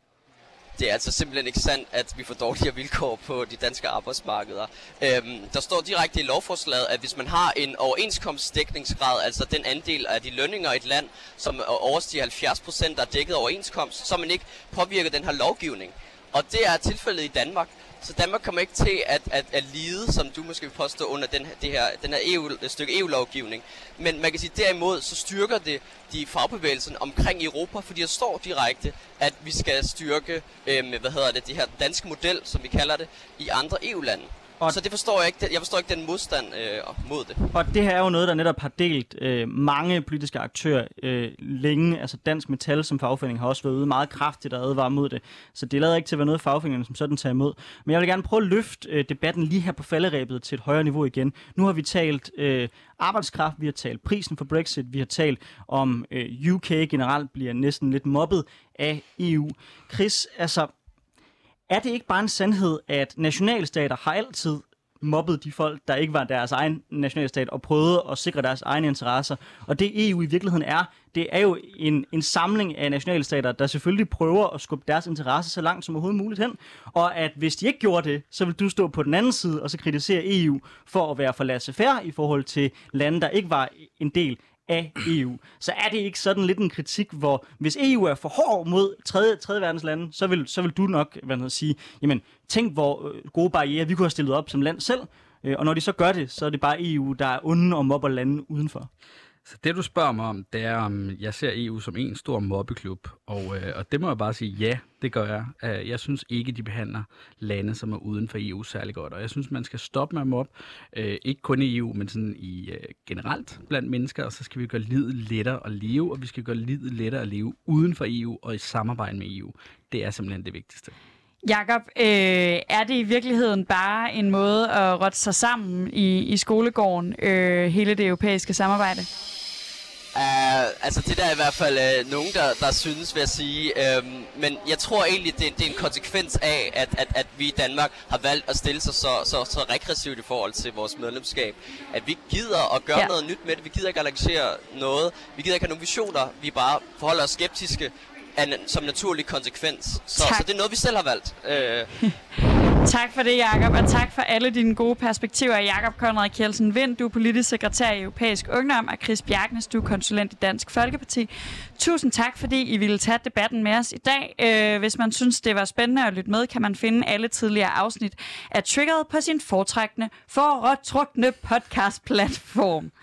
Det er altså simpelthen ikke sandt, at vi får dårligere vilkår på de danske arbejdsmarkeder. Øhm, der står direkte i lovforslaget, at hvis man har en overenskomstdækningsgrad, altså den andel af de lønninger i et land, som overstiger halvfjerds procent, der er dækket overenskomst, så man ikke påvirker den her lovgivning. Og det er tilfældet i Danmark. Så Danmark kommer ikke til at, at, at lide, som du måske vil påstå, under den her, det her, den her E U, stykke E U-lovgivning. Men man kan sige, derimod så styrker det de fagbevægelsen omkring Europa, fordi der står direkte, at vi skal styrke øh, hvad hedder det, det her danske model, som vi kalder det, i andre E U-lande. Og så det forstår jeg ikke. Jeg forstår ikke den modstand øh, mod det. Og det her er jo noget, der netop har delt øh, mange politiske aktører øh, længe. Altså Dansk Metal som fagforening har også været ude meget kraftigt og advaret mod det. Så det lader ikke til at være noget, fagforeningerne som sådan tager imod. Men jeg vil gerne prøve at løfte øh, debatten lige her på falderæbet til et højere niveau igen. Nu har vi talt øh, arbejdskraft, vi har talt prisen for Brexit, vi har talt om øh, U K generelt bliver næsten lidt mobbet af E U. Chris, altså... Er det ikke bare en sandhed, at nationalstater har altid mobbet de folk, der ikke var deres egen nationalstat, og prøvede at sikre deres egne interesser? Og det E U i virkeligheden er, det er jo en, en samling af nationalstater, der selvfølgelig prøver at skubbe deres interesser så langt som overhovedet muligt hen. Og at hvis de ikke gjorde det, så vil du stå på den anden side og så kritisere E U for at være for laissez-faire i forhold til lande, der ikke var en del af E U. Så er det ikke sådan lidt en kritik, hvor hvis E U er for hård mod tredje, tredje verdens lande, så vil, så vil du nok hvad man sige, jamen tænk hvor gode barrierer vi kunne have stillet op som land selv, og når de så gør det, så er det bare E U, der er onde og mobber lande udenfor. Så det du spørger mig om, det er om jeg ser E U som en stor mobbeklub, og, øh, og det må jeg bare sige, ja, det gør jeg. Jeg synes ikke, de behandler lande, som er uden for E U særlig godt, og jeg synes, man skal stoppe med at mobbe, øh, ikke kun i E U, men sådan i øh, generelt blandt mennesker, og så skal vi gøre livet lettere at leve, og vi skal gøre livet lettere at leve uden for E U og i samarbejde med E U. Det er simpelthen det vigtigste. Jakob, øh, er det i virkeligheden bare en måde at rotte sig sammen i, i skolegården, øh, hele det europæiske samarbejde? Uh, altså det der er i hvert fald uh, nogen, der, der synes, vil jeg sige. Uh, men jeg tror egentlig, det, det er en konsekvens af, at, at, at vi i Danmark har valgt at stille sig så, så, så regressivt i forhold til vores medlemskab. At vi gider at gøre ja. noget nyt med det. Vi gider ikke at lancere noget. Vi gider ikke have nogle visioner. Vi bare forholder os skeptiske som naturlig konsekvens. Så, så det er noget, vi selv har valgt. Øh. Tak for det, Jakob, og tak for alle dine gode perspektiver. Jakob Konrad Kjeldsen-Vind, du er politisk sekretær i Europæisk Ungdom, og Chris Bjergnes, du er konsulent i Dansk Folkeparti. Tusind tak, fordi I ville tage debatten med os i dag. Øh, hvis man synes, det var spændende at lytte med, kan man finde alle tidligere afsnit af Triggered på sin foretrækkende, foretrukne podcastplatform.